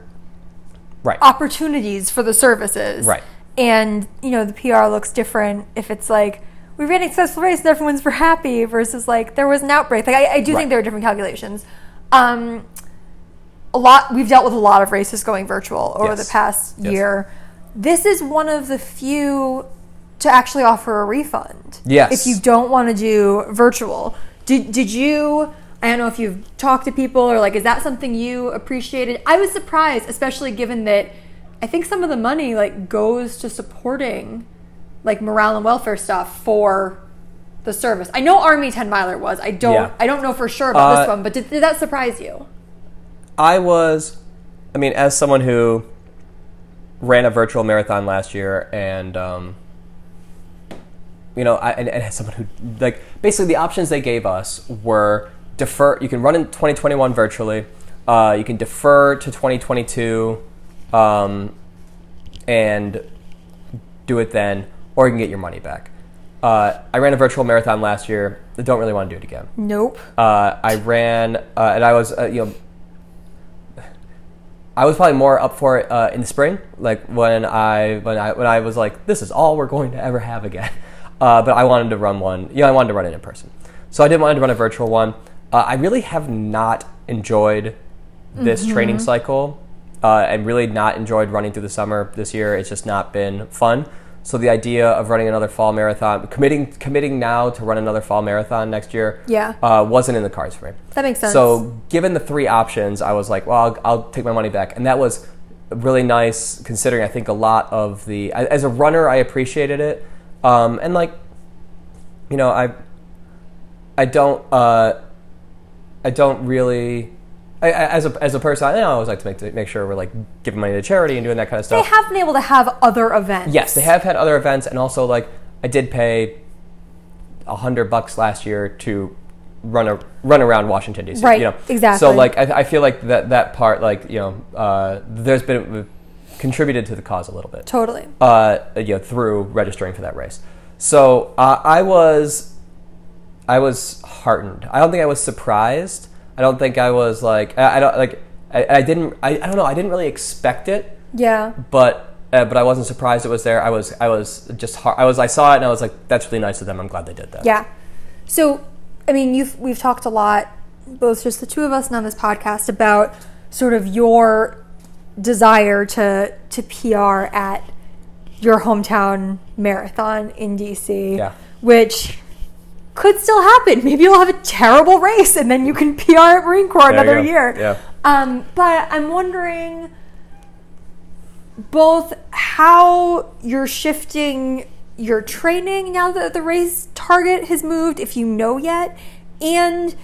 right. opportunities for the services. Right. And, you know, the P R looks different if it's like, we ran a successful race and everyone's were happy versus, like, there was an outbreak. Like, I, I do right. think there are different calculations. Um, a lot, we've dealt with a lot of races going virtual over yes. the past yes. year. This is one of the few to actually offer a refund. Yes. If you don't want to do virtual. Did did you, I don't know if you've talked to people or like, is that something you appreciated? I was surprised, especially given that I think some of the money like goes to supporting like morale and welfare stuff for the service. I know Army ten miler was. I don't yeah. I don't know for sure about uh, this one, but did, did that surprise you? I was, I mean, as someone who ran a virtual marathon last year and, um, you know, I, and, and as someone who, like, basically the options they gave us were defer, you can run in twenty twenty-one virtually, uh, you can defer to twenty twenty-two um, and do it then, or you can get your money back. Uh, I ran a virtual marathon last year. I don't really want to do it again. Nope. Uh, I ran, uh, and I was, uh, you know, I was probably more up for it uh, in the spring, like when I when I when I was like, this is all we're going to ever have again. Uh, but I wanted to run one. You know, I wanted to run it in person, so I didn't want to run a virtual one. Uh, I really have not enjoyed this mm-hmm. training cycle, uh, and really not enjoyed running through the summer this year. It's just not been fun. So the idea of running another fall marathon, committing committing now to run another fall marathon next year, yeah. uh, wasn't in the cards for me. That makes sense. So given the three options, I was like, well, I'll, I'll take my money back. And that was really nice considering I think a lot of the... As a runner, I appreciated it. Um, and like, you know, I I don't uh, I don't really... I, as a as a person, I always like to make to make sure we're like giving money to charity and doing that kind of stuff. They have been able to have other events. Yes, they have had other events, and also like I did pay a hundred bucks last year to run a run around Washington D C. Right, you know? Exactly. So like I, I feel like that that part like you know uh, there's been contributed to the cause a little bit. Totally. Uh, you know, through registering for that race. So uh, I was I was heartened. I don't think I was surprised. I don't think I was like I, I don't like I, I didn't I, I don't know I didn't really expect it. Yeah. But uh, but I wasn't surprised it was there. I was I was just hard, I was I saw it and I was like, that's really nice of them. I'm glad they did that. Yeah. So I mean you've we've talked a lot, both just the two of us and on this podcast, about sort of your desire to to P R at your hometown marathon in D C. Yeah. Which could still happen. Maybe you'll have a terrible race and then you can P R at Marine Corps there another year. Yeah. Um, but I'm wondering both how you're shifting your training now that the race target has moved, if you know yet, and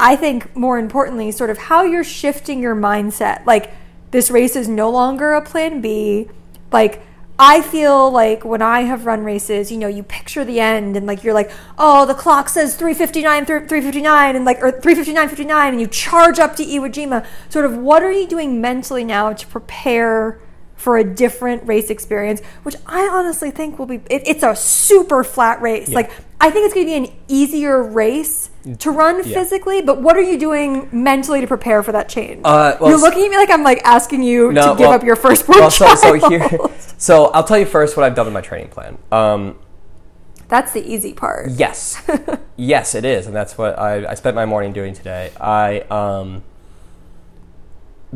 I think more importantly, sort of how you're shifting your mindset. Like, this race is no longer a plan B. Like, I feel like when I have run races, you know, you picture the end and like you're like, oh, the clock says three fifty-nine, three fifty-nine and like, or three fifty-nine, fifty-nine, and you charge up to Iwo Jima. Sort of, what are you doing mentally now to prepare for a different race experience, which I honestly think will be, it, it's a super flat race. Yeah. Like, I think it's going to be an easier race to run yeah. physically, but what are you doing mentally to prepare for that change? Uh, well, You're looking at me like I'm like asking you no, to give well, up your firstborn well, so, child. So, here, so I'll tell you first what I've done in my training plan. Um, that's the easy part. Yes. Yes, it is. And that's what I, I spent my morning doing today. I, um,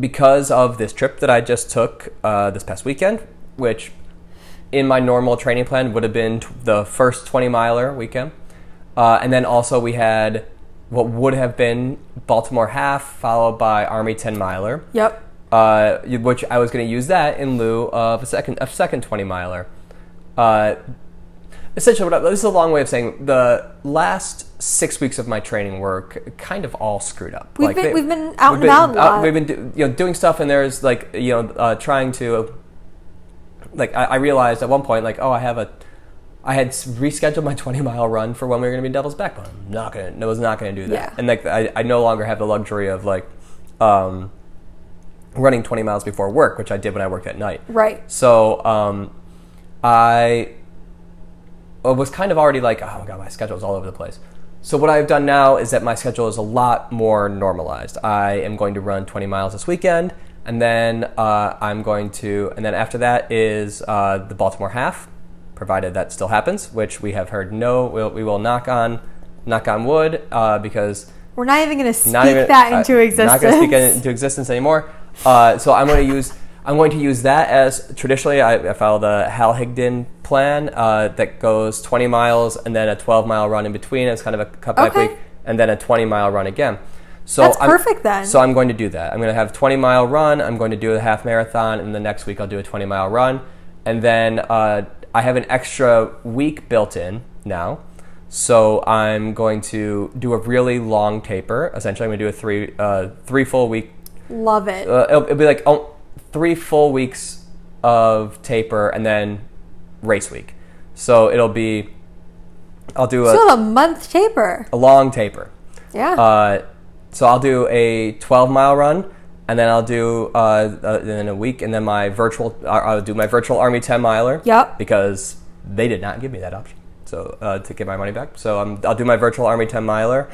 because of this trip that I just took uh, this past weekend, which in my normal training plan would have been t- the first twenty miler weekend. Uh, and then also we had what would have been Baltimore Half, followed by Army ten miler. Yep. Uh, which I was going to use that in lieu of a second a second twenty miler. Uh, essentially, what I, this is a long way of saying the last six weeks of my training were kind of all screwed up. We've like been they, we've been out we've and out a lot. We've been do, you know doing stuff, and there's like you know uh, trying to like I, I realized at one point like oh I have a. I had rescheduled my twenty mile run for when we were going to be in Devil's Backbone. I'm not gonna, I was not going to do that. Yeah. And like, I, I no longer have the luxury of like um, running twenty miles before work, which I did when I worked at night. Right. So um, I was kind of already like, oh my God, my schedule is all over the place. So what I've done now is that my schedule is a lot more normalized. I am going to run twenty miles this weekend. And then uh, I'm going to, and then after that is uh, the Baltimore Half. Provided that still happens, which we have heard no, we'll, we will knock on, knock on wood, uh, because We're not even going to speak even, that into uh, existence. Not going to speak it into existence anymore. Uh, so I'm going to use I'm going to use that as traditionally. I, I follow the Hal Higdon plan uh, that goes twenty miles and then a twelve mile run in between. It's kind of a cut okay. bike week, and then a twenty mile run again. So that's I'm, perfect then. So I'm going to do that. I'm going to have a twenty mile run. I'm going to do a half marathon, and the next week I'll do a twenty mile run, and then uh, I have an extra week built in now. So I'm going to do a really long taper. Essentially, I'm going to do a three uh, three full week. Love it. Uh, it'll, it'll be like oh, three full weeks of taper and then race week. So it'll be, I'll do a... So a month taper. A long taper. Yeah. Uh, so I'll do a twelve mile run, and then I'll do uh, uh, in a week, and then my virtual, I'll do my virtual Army ten miler. Yep. Because they did not give me that option. So uh, to get my money back, so um, I'll do my virtual Army ten miler,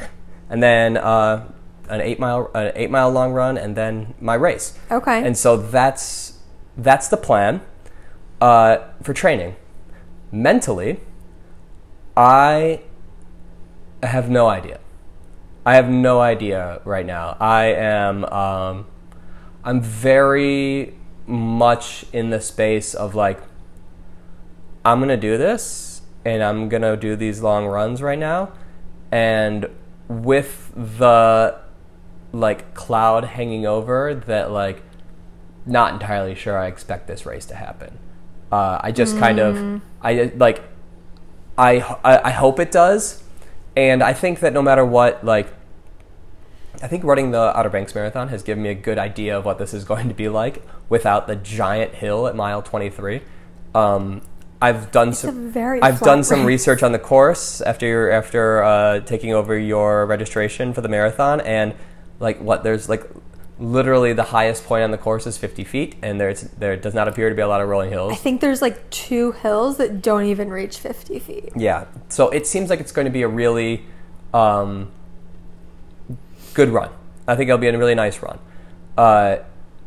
and then uh, an eight mile, an eight mile long run, and then my race. Okay. And so that's that's the plan uh, for training. Mentally, I have no idea. I have no idea right now. I am um, I'm very much in the space of like, I'm gonna do this. And I'm going to do these long runs right now. And with the, like, cloud hanging over that, like, not entirely sure I expect this race to happen. Uh, I just mm. kind of, I, like, I, I, I hope it does. And I think that no matter what, like, I think running the Outer Banks Marathon has given me a good idea of what this is going to be like without the giant hill at mile twenty-three. Um... I've done it's some. I've done race. some research on the course after after uh, taking over your registration for the marathon, and like what there's like literally the highest point on the course is fifty feet, and there's there does not appear to be a lot of rolling hills. I think there's like two hills that don't even reach fifty feet. Yeah, so it seems like it's going to be a really um, good run. I think it'll be a really nice run. Uh,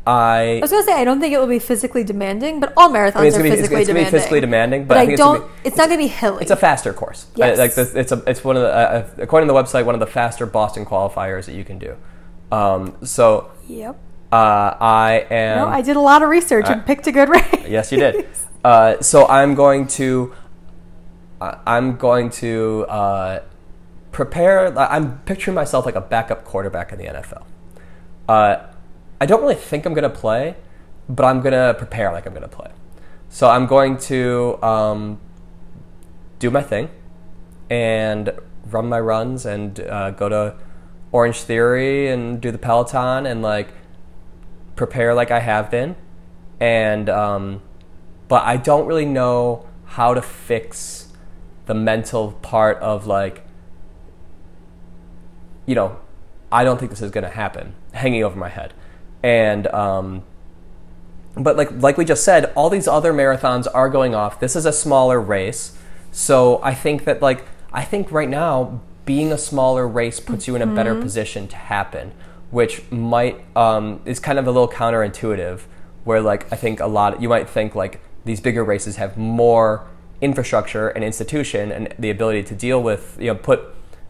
I, I was going to say, I don't think it will be physically demanding, but all marathons I mean, are be, physically it's, it's demanding. It's going to be physically demanding, but, but I, think I don't, it's, gonna be, it's not going to be hilly. It's a faster course. Yes. I, like the, it's, a, it's one of the, uh, according to the website, one of the faster Boston qualifiers that you can do. Um, so yep. uh, I am... No, I did a lot of research I, and picked a good race. Yes, you did. Uh, so I'm going to, uh, I'm going to uh, prepare, I'm picturing myself like a backup quarterback in the N F L. Uh I don't really think I'm going to play, but I'm going to prepare like I'm going to play. So I'm going to um, do my thing and run my runs and uh, go to Orange Theory and do the Peloton and like prepare like I have been. And um, but I don't really know how to fix the mental part of like, you know, I don't think this is going to happen hanging over my head. And, um, but like, like we just said, all these other marathons are going off. This is a smaller race. So I think that like, I think right now being a smaller race puts mm-hmm. you in a better position to happen, which might, um, is kind of a little counterintuitive where like, I think a lot, you might think like these bigger races have more infrastructure and institution and the ability to deal with, you know, put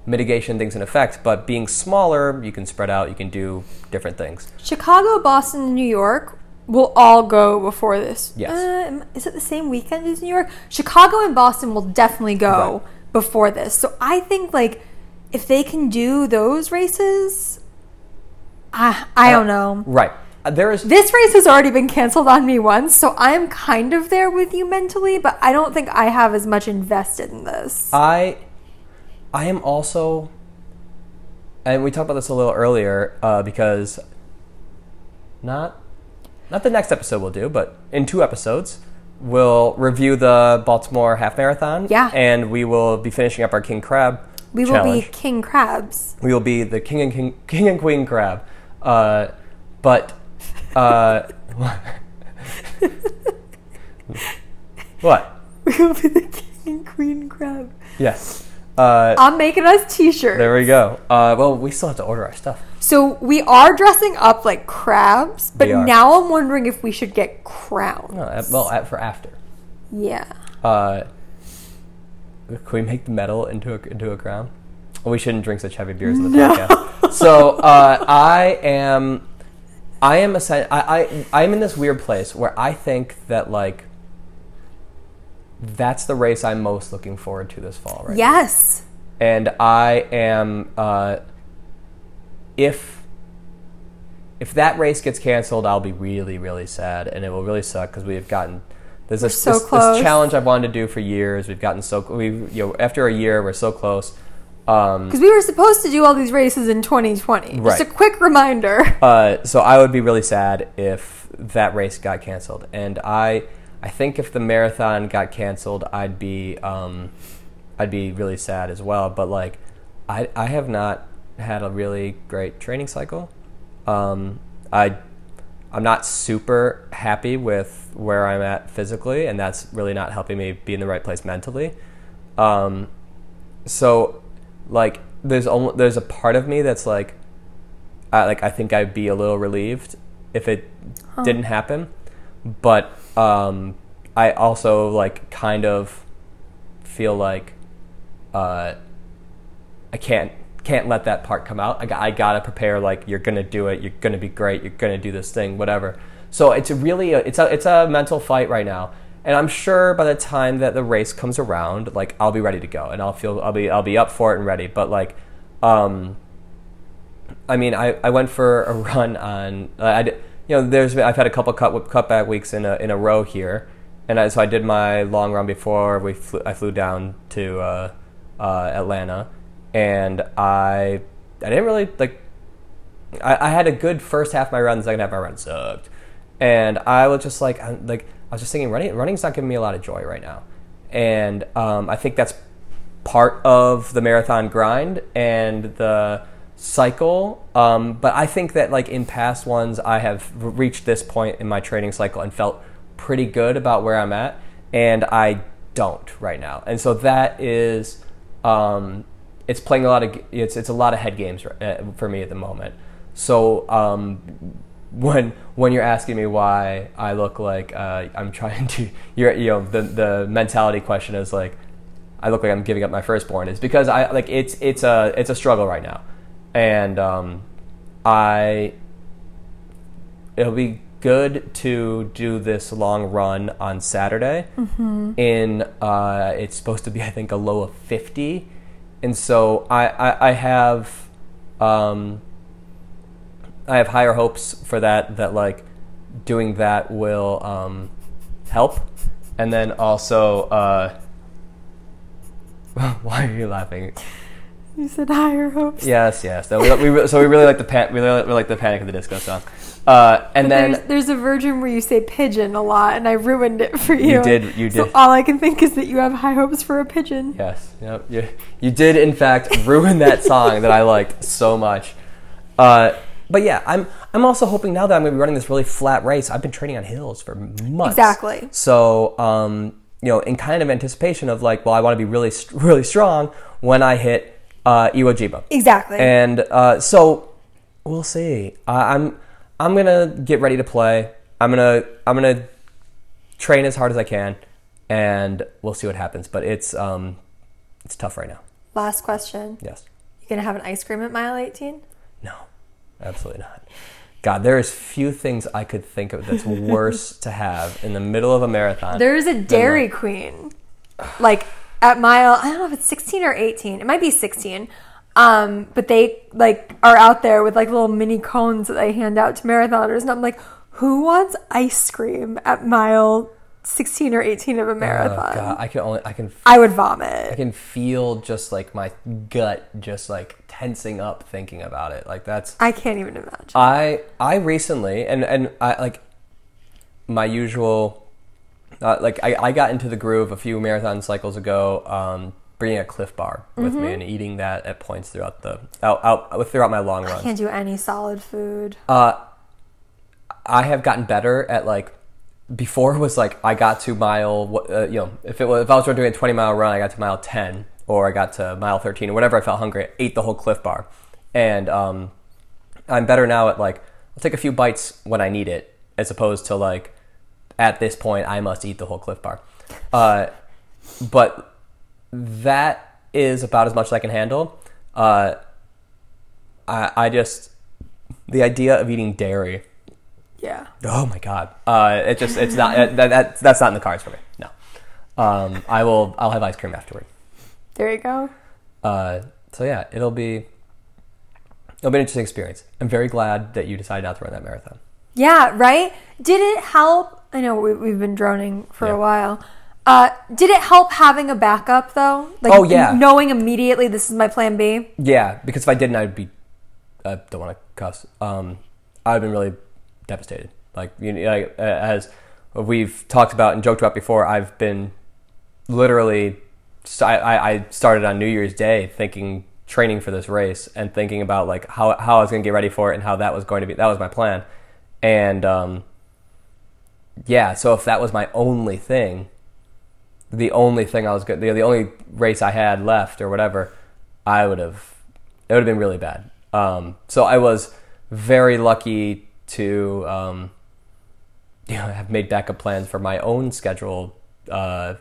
mitigation things in effect, but being smaller, you can spread out, you can do different things. Chicago, Boston, New York will all go before this. Yes. Uh, is it the same weekend as New York? Chicago and Boston will definitely go right. before this. So I think like if they can do those races, I, I don't know. Right. There is this race has already been canceled on me once, so I'm kind of there with you mentally, but I don't think I have as much invested in this. I... I am also, and we talked about this a little earlier, uh, because not not the next episode we'll do, but in two episodes, we'll review the Baltimore Half Marathon. Yeah. And we will be finishing up our King Crab We challenge. will be King Crabs. We will be the King and, King, King and Queen Crab. Uh, but, uh, what? We will be the King and Queen Crab. Yes. Uh, I'm making us t-shirts. There we go. Uh, well, we still have to order our stuff. So we are dressing up like crabs, but now I'm wondering if we should get crowns. No, well, for after. Yeah. Uh, can we make the metal into a, into a crown? Well, we shouldn't drink such heavy beers in the no. podcast. So uh, I am, I am a, I, I I'm in this weird place where I think that like that's the race I'm most looking forward to this fall, right? Yes. Now. And I am, uh, if if that race gets canceled, I'll be really, really sad, and it will really suck because we have gotten. There's a, so this, this challenge I've wanted to do for years. We've gotten so we you know after a year we're so close. Because um, we were supposed to do all these races in twenty twenty. Right. Just a quick reminder. Uh, so I would be really sad if that race got canceled, and I I think if the marathon got canceled, I'd be um, I'd be really sad as well. But like I I have not had a really great training cycle. Um, I. I'm not super happy with where I'm at physically, and that's really not helping me be in the right place mentally. Um, so, like, there's only, there's a part of me that's like, I, like I think I'd be a little relieved if it huh. didn't happen, but um, I also like kind of feel like uh, I can't. Can't let that part come out. I, I gotta prepare. Like you're gonna do it. You're gonna be great. You're gonna do this thing. Whatever. So it's a really a, it's a it's a mental fight right now. And I'm sure by the time that the race comes around, like I'll be ready to go and I'll feel I'll be I'll be up for it and ready. But like, um, I mean, I, I went for a run on I did, you know there's I've had a couple cut cutback weeks in a in a row here, and I, so I did my long run before we flew, I flew down to uh, uh, Atlanta. And I I didn't really, like, I, I had a good first half of my run, the second half of my run sucked. And I was just like, I'm, like I was just thinking, running running's not giving me a lot of joy right now. And um, I think that's part of the marathon grind and the cycle. Um, but I think that, like, in past ones, I have reached this point in my training cycle and felt pretty good about where I'm at. And I don't right now. And so that is... Um, It's playing a lot of it's it's a lot of head games for me at the moment. So um, when when you're asking me why I look like uh, I'm trying to, you're, you know the the mentality question is like I look like I'm giving up my firstborn. It's because I like it's it's a it's a struggle right now, and um, I it'll be good to do this long run on Saturday. Mm-hmm. In uh, it's supposed to be I think a low of fifty. And so I, I, I have um, I have higher hopes for that, that like doing that will um, help. And then also, uh, why are you laughing? You said higher hopes. Yes, yes. So we, we, so we really like the pan, we really like the Panic at the Disco song. Uh, and but then there's, there's a version where you say pigeon a lot, and I ruined it for you. You did, you did. So all I can think is that you have high hopes for a pigeon. Yes, yep. You, you did in fact ruin that song that I liked so much. Uh, but yeah, I'm I'm also hoping now that I'm going to be running this really flat race. I've been training on hills for months. Exactly. So um, you know, in kind of anticipation of like, well, I want to be really really strong when I hit uh, Iwo Jima. Exactly. And uh, so we'll see. Uh, I'm. I'm gonna get ready to play. I'm gonna I'm gonna train as hard as I can, and we'll see what happens. But it's um it's tough right now. Last question. Yes. You gonna have an ice cream at mile eighteen? No, absolutely not. God, there is few things I could think of that's worse to have in the middle of a marathon. There is a Dairy Queen, like at mile I don't know if it's sixteen or eighteen. It might be sixteen. Um, but they like are out there with like little mini cones that they hand out to marathoners, and I'm like, who wants ice cream at mile sixteen or eighteen of a marathon? Oh, God. I can only I can f- I would vomit. I can feel just like my gut just like tensing up thinking about it. Like that's I can't even imagine. I I recently and and I like my usual uh, like I, I got into the groove a few marathon cycles ago. Um, bringing a Clif Bar with mm-hmm. me and eating that at points throughout the out, out throughout my long run. I can't do any solid food. Uh, I have gotten better at like before it was like I got to mile uh, you know if it was if I was doing a twenty mile run I got to mile ten or I got to mile thirteen or whatever I felt hungry I ate the whole Clif Bar, and um, I'm better now at like I'll take a few bites when I need it as opposed to like at this point I must eat the whole Clif Bar, uh, but. That is about as much as I can handle. Uh, I, I just, the idea of eating dairy. Yeah. Oh my God. Uh, it just, it's not, it, that, that, that's not in the cards for me. No. Um, I will, I'll have ice cream afterward. There you go. Uh, so yeah, it'll be, it'll be an interesting experience. I'm very glad that you decided not to run that marathon. Yeah. Right. Did it help? I know we, we've been droning for yeah. a while. Uh, did it help having a backup though? Like, oh yeah. Knowing immediately this is my plan B. Yeah. Because if I didn't, I'd be, I don't want to cuss. Um, I'd have been really devastated. Like, you know, like, as we've talked about and joked about before, I've been literally, I, I started on New Year's Day thinking, training for this race and thinking about like how, how I was going to get ready for it and how that was going to be, that was my plan. And, um, yeah, so if that was my only thing, the only thing I was good, the, the only race I had left or whatever, I would have, it would have been really bad. Um, so I was very lucky to, um, you know, have made backup plans for my own schedule, uh,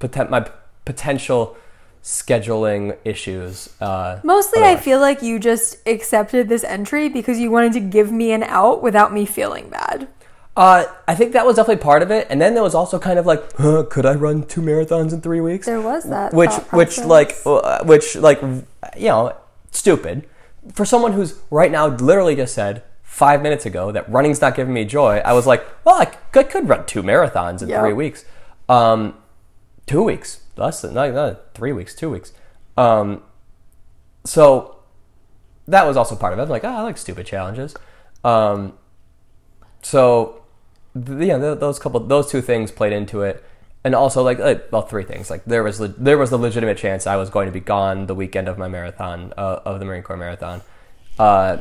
poten- my potential scheduling issues. Uh, Mostly otherwise. I feel like you just accepted this entry because you wanted to give me an out without me feeling bad. Uh, I think that was definitely part of it. And then there was also kind of like, huh, could I run two marathons in three weeks? There was that. Which, which like, uh, which like, you know, stupid. For someone who's right now literally just said five minutes ago that running's not giving me joy, I was like, well, I could, could run two marathons in yep. three weeks. Um, two weeks. Less than, not, not three weeks, two weeks. Um, so that was also part of it. I'm like, oh, I like stupid challenges. Um, so, th- yeah, th- those couple, those two things played into it. And also, like, uh, well, three things. Like, there was le- there was the legitimate chance I was going to be gone the weekend of my marathon, uh, of the Marine Corps Marathon. Uh,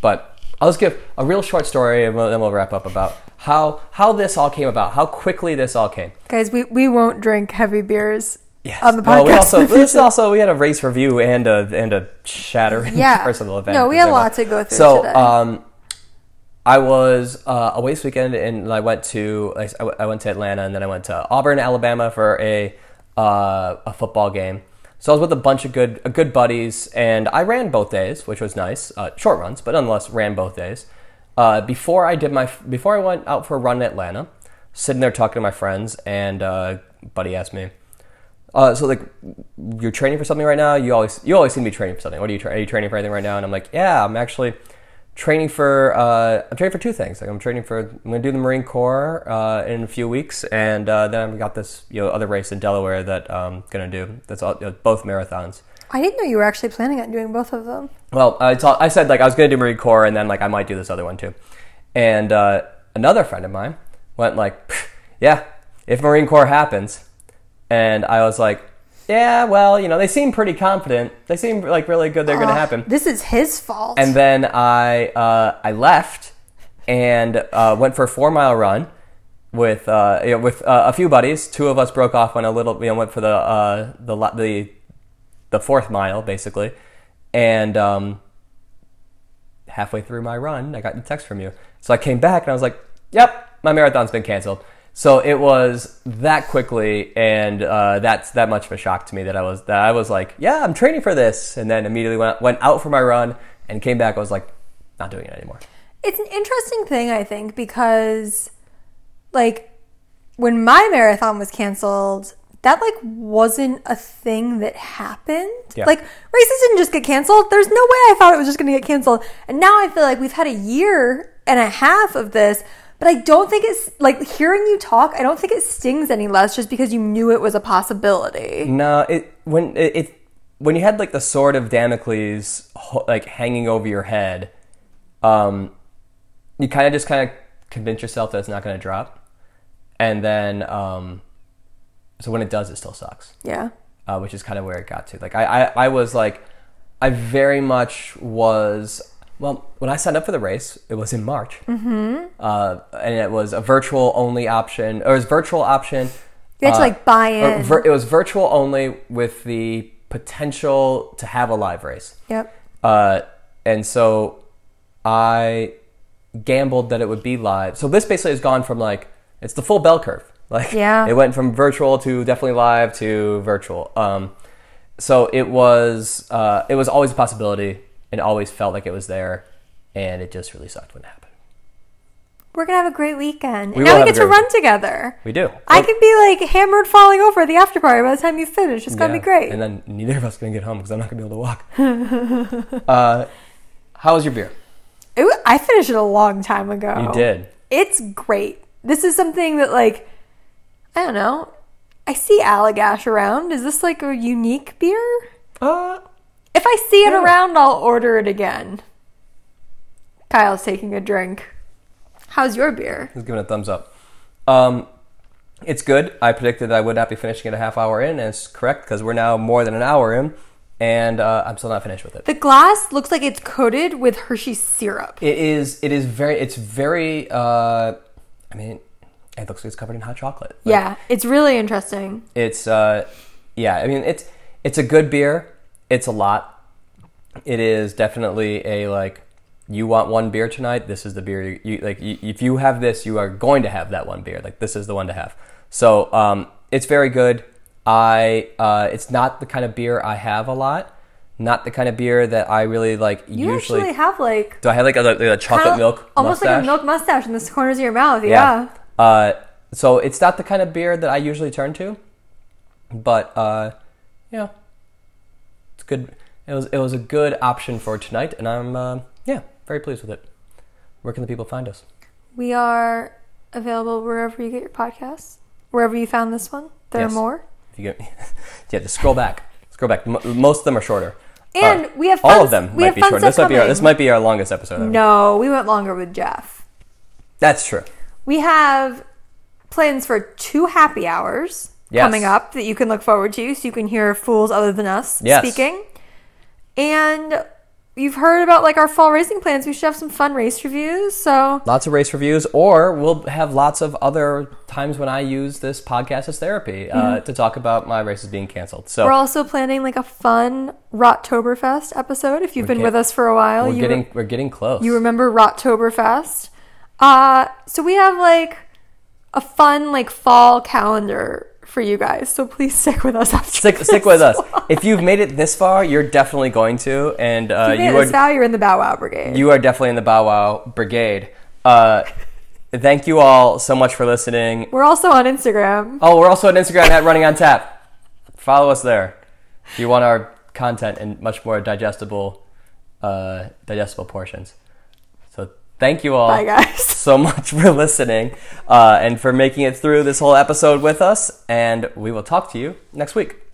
but I'll just give a real short story, and we'll, then we'll wrap up about how how this all came about, how quickly this all came. Guys, we, we won't drink heavy beers yes. on the podcast. Oh, we also, this is also, we had a race review and a, and a shattering yeah. personal event. No, we had a lot to go through so, today. So, um... I was uh, away this weekend, and I went to I, I went to Atlanta, and then I went to Auburn, Alabama, for a uh, a football game. So I was with a bunch of good uh, good buddies, and I ran both days, which was nice. Uh, short runs, but nonetheless, ran both days. Uh, before I did my before I went out for a run in Atlanta, sitting there talking to my friends, and uh, a buddy asked me, uh, "So like, you're training for something right now? You always you always seem to be training for something. What are you tra- are you training for anything right now?" And I'm like, "Yeah, I'm actually." Training for uh, I'm training for two things. Like I'm training for I'm gonna do the Marine Corps uh, in a few weeks, and uh, then I've got this you know other race in Delaware that I'm gonna do. That's all, you know, both marathons. I didn't know you were actually planning on doing both of them. Well, I, t- I said like I was gonna do Marine Corps, and then like I might do this other one too. And uh, another friend of mine went like, yeah, if Marine Corps happens, and I was like. Yeah, well, you know, they seem pretty confident. They seem like really good they're uh, going to happen. This is his fault. And then I uh, I left and uh, went for a four-mile run with uh, you know, with uh, a few buddies. Two of us broke off on a little, you know, went for the uh, the the the fourth mile basically. And um, halfway through my run, I got a text from you. So I came back and I was like, "Yep, my marathon's been canceled." So it was that quickly, and uh, that's that much of a shock to me that I was that I was like, yeah, I'm training for this, and then immediately went went out for my run and came back. I was like, not doing it anymore. It's an interesting thing, I think, because like when my marathon was canceled, that like wasn't a thing that happened. Yeah. Like races didn't just get canceled. There's no way I thought it was just going to get canceled, and now I feel like we've had a year and a half of this. But I don't think it's, like, hearing you talk, I don't think it stings any less just because you knew it was a possibility. No, it when it, it when you had, like, the sword of Damocles, like, hanging over your head, um, you kind of just kind of convince yourself that it's not going to drop. And then, um, so when it does, it still sucks. Yeah. Uh, which is kind of where it got to. Like, I, I, I was, like, I very much was... Well, when I signed up for the race, it was in March, mm-hmm. uh, and it was a virtual only option. Or it was virtual option. You had uh, to like buy in. Vir- it was virtual only with the potential to have a live race. Yep. Uh, and so I gambled that it would be live. So this basically has gone from like it's the full bell curve. Like yeah. It went from virtual to definitely live to virtual. Um, so it was uh, it was always a possibility. and always felt like it was there, and it just really sucked when it happened. We're going to have a great weekend. We and now we get to run weekend. together. We do. Well, I could be like hammered falling over at the after party by the time you finish. It's going to yeah. be great. And then neither of us is going to get home because I'm not going to be able to walk. uh, how was your beer? It, I finished it a long time ago. You did. It's great. This is something that, like, I don't know. I see Allegash around. Is this like a unique beer? Uh, if I see it yeah. around, I'll order it again. Kyle's taking a drink. How's your beer? He's giving it a thumbs up. Um, it's good. I predicted that I would not be finishing it a half hour in, and it's correct because we're now more than an hour in, and uh, I'm still not finished with it. The glass looks like it's coated with Hershey syrup. It is. It is very. It's very. Uh, I mean, it looks like it's covered in hot chocolate. Like, yeah, it's really interesting. It's. Uh, yeah, I mean, it's it's a good beer. It's a lot. It is definitely a like. You want one beer tonight, this is the beer. You, you like. You, if you have this, you are going to have that one beer. Like, this is the one to have. So um, it's very good. I. Uh, it's not the kind of beer I have a lot. Not the kind of beer that I really, like, you usually... You actually have, like... Do I have, like, a, like a chocolate kind of, milk almost mustache? Almost like a milk mustache in the corners of your mouth, yeah. yeah. Uh, so it's not the kind of beer that I usually turn to. But, uh, you know, it's good. It was, it was a good option for tonight, and I'm, uh, yeah... very pleased with it. Where can the people find us? We are available wherever you get your podcasts. Wherever you found this one, there yes. are more. If you get, yeah, just scroll back. Scroll back. Most of them are shorter. And uh, we have fun, all of them. We might have be shorter. This might be, our, this might be our longest episode. Ever. No, we went longer with Jeff. That's true. We have plans for two happy hours yes. coming up that you can look forward to, so you can hear fools other than us yes. speaking. And. You've heard about, like, our fall racing plans. We should have some fun race reviews, so... Lots of race reviews, or we'll have lots of other times when I use this podcast as therapy mm-hmm. uh, to talk about my races being canceled, so... We're also planning, like, a fun Rottoberfest episode, if you've we're been get, with us for a while. We're, you getting, re- we're getting close. You remember Rottoberfest? Uh, so we have, like, a fun, like, fall calendar for you guys, so please stick with us after stick, stick with us long. If you've made it this far, you're definitely going to, and uh you, you are now you're in the Bow Wow Brigade. You are definitely in the Bow Wow Brigade. Uh thank you all so much for listening. We're also on Instagram. Oh, we're also on Instagram at Running on Tap. Follow us there if you want our content and much more digestible uh digestible portions. Thank you all Bye, guys. so much for listening uh, and for making it through this whole episode with us. And we will talk to you next week.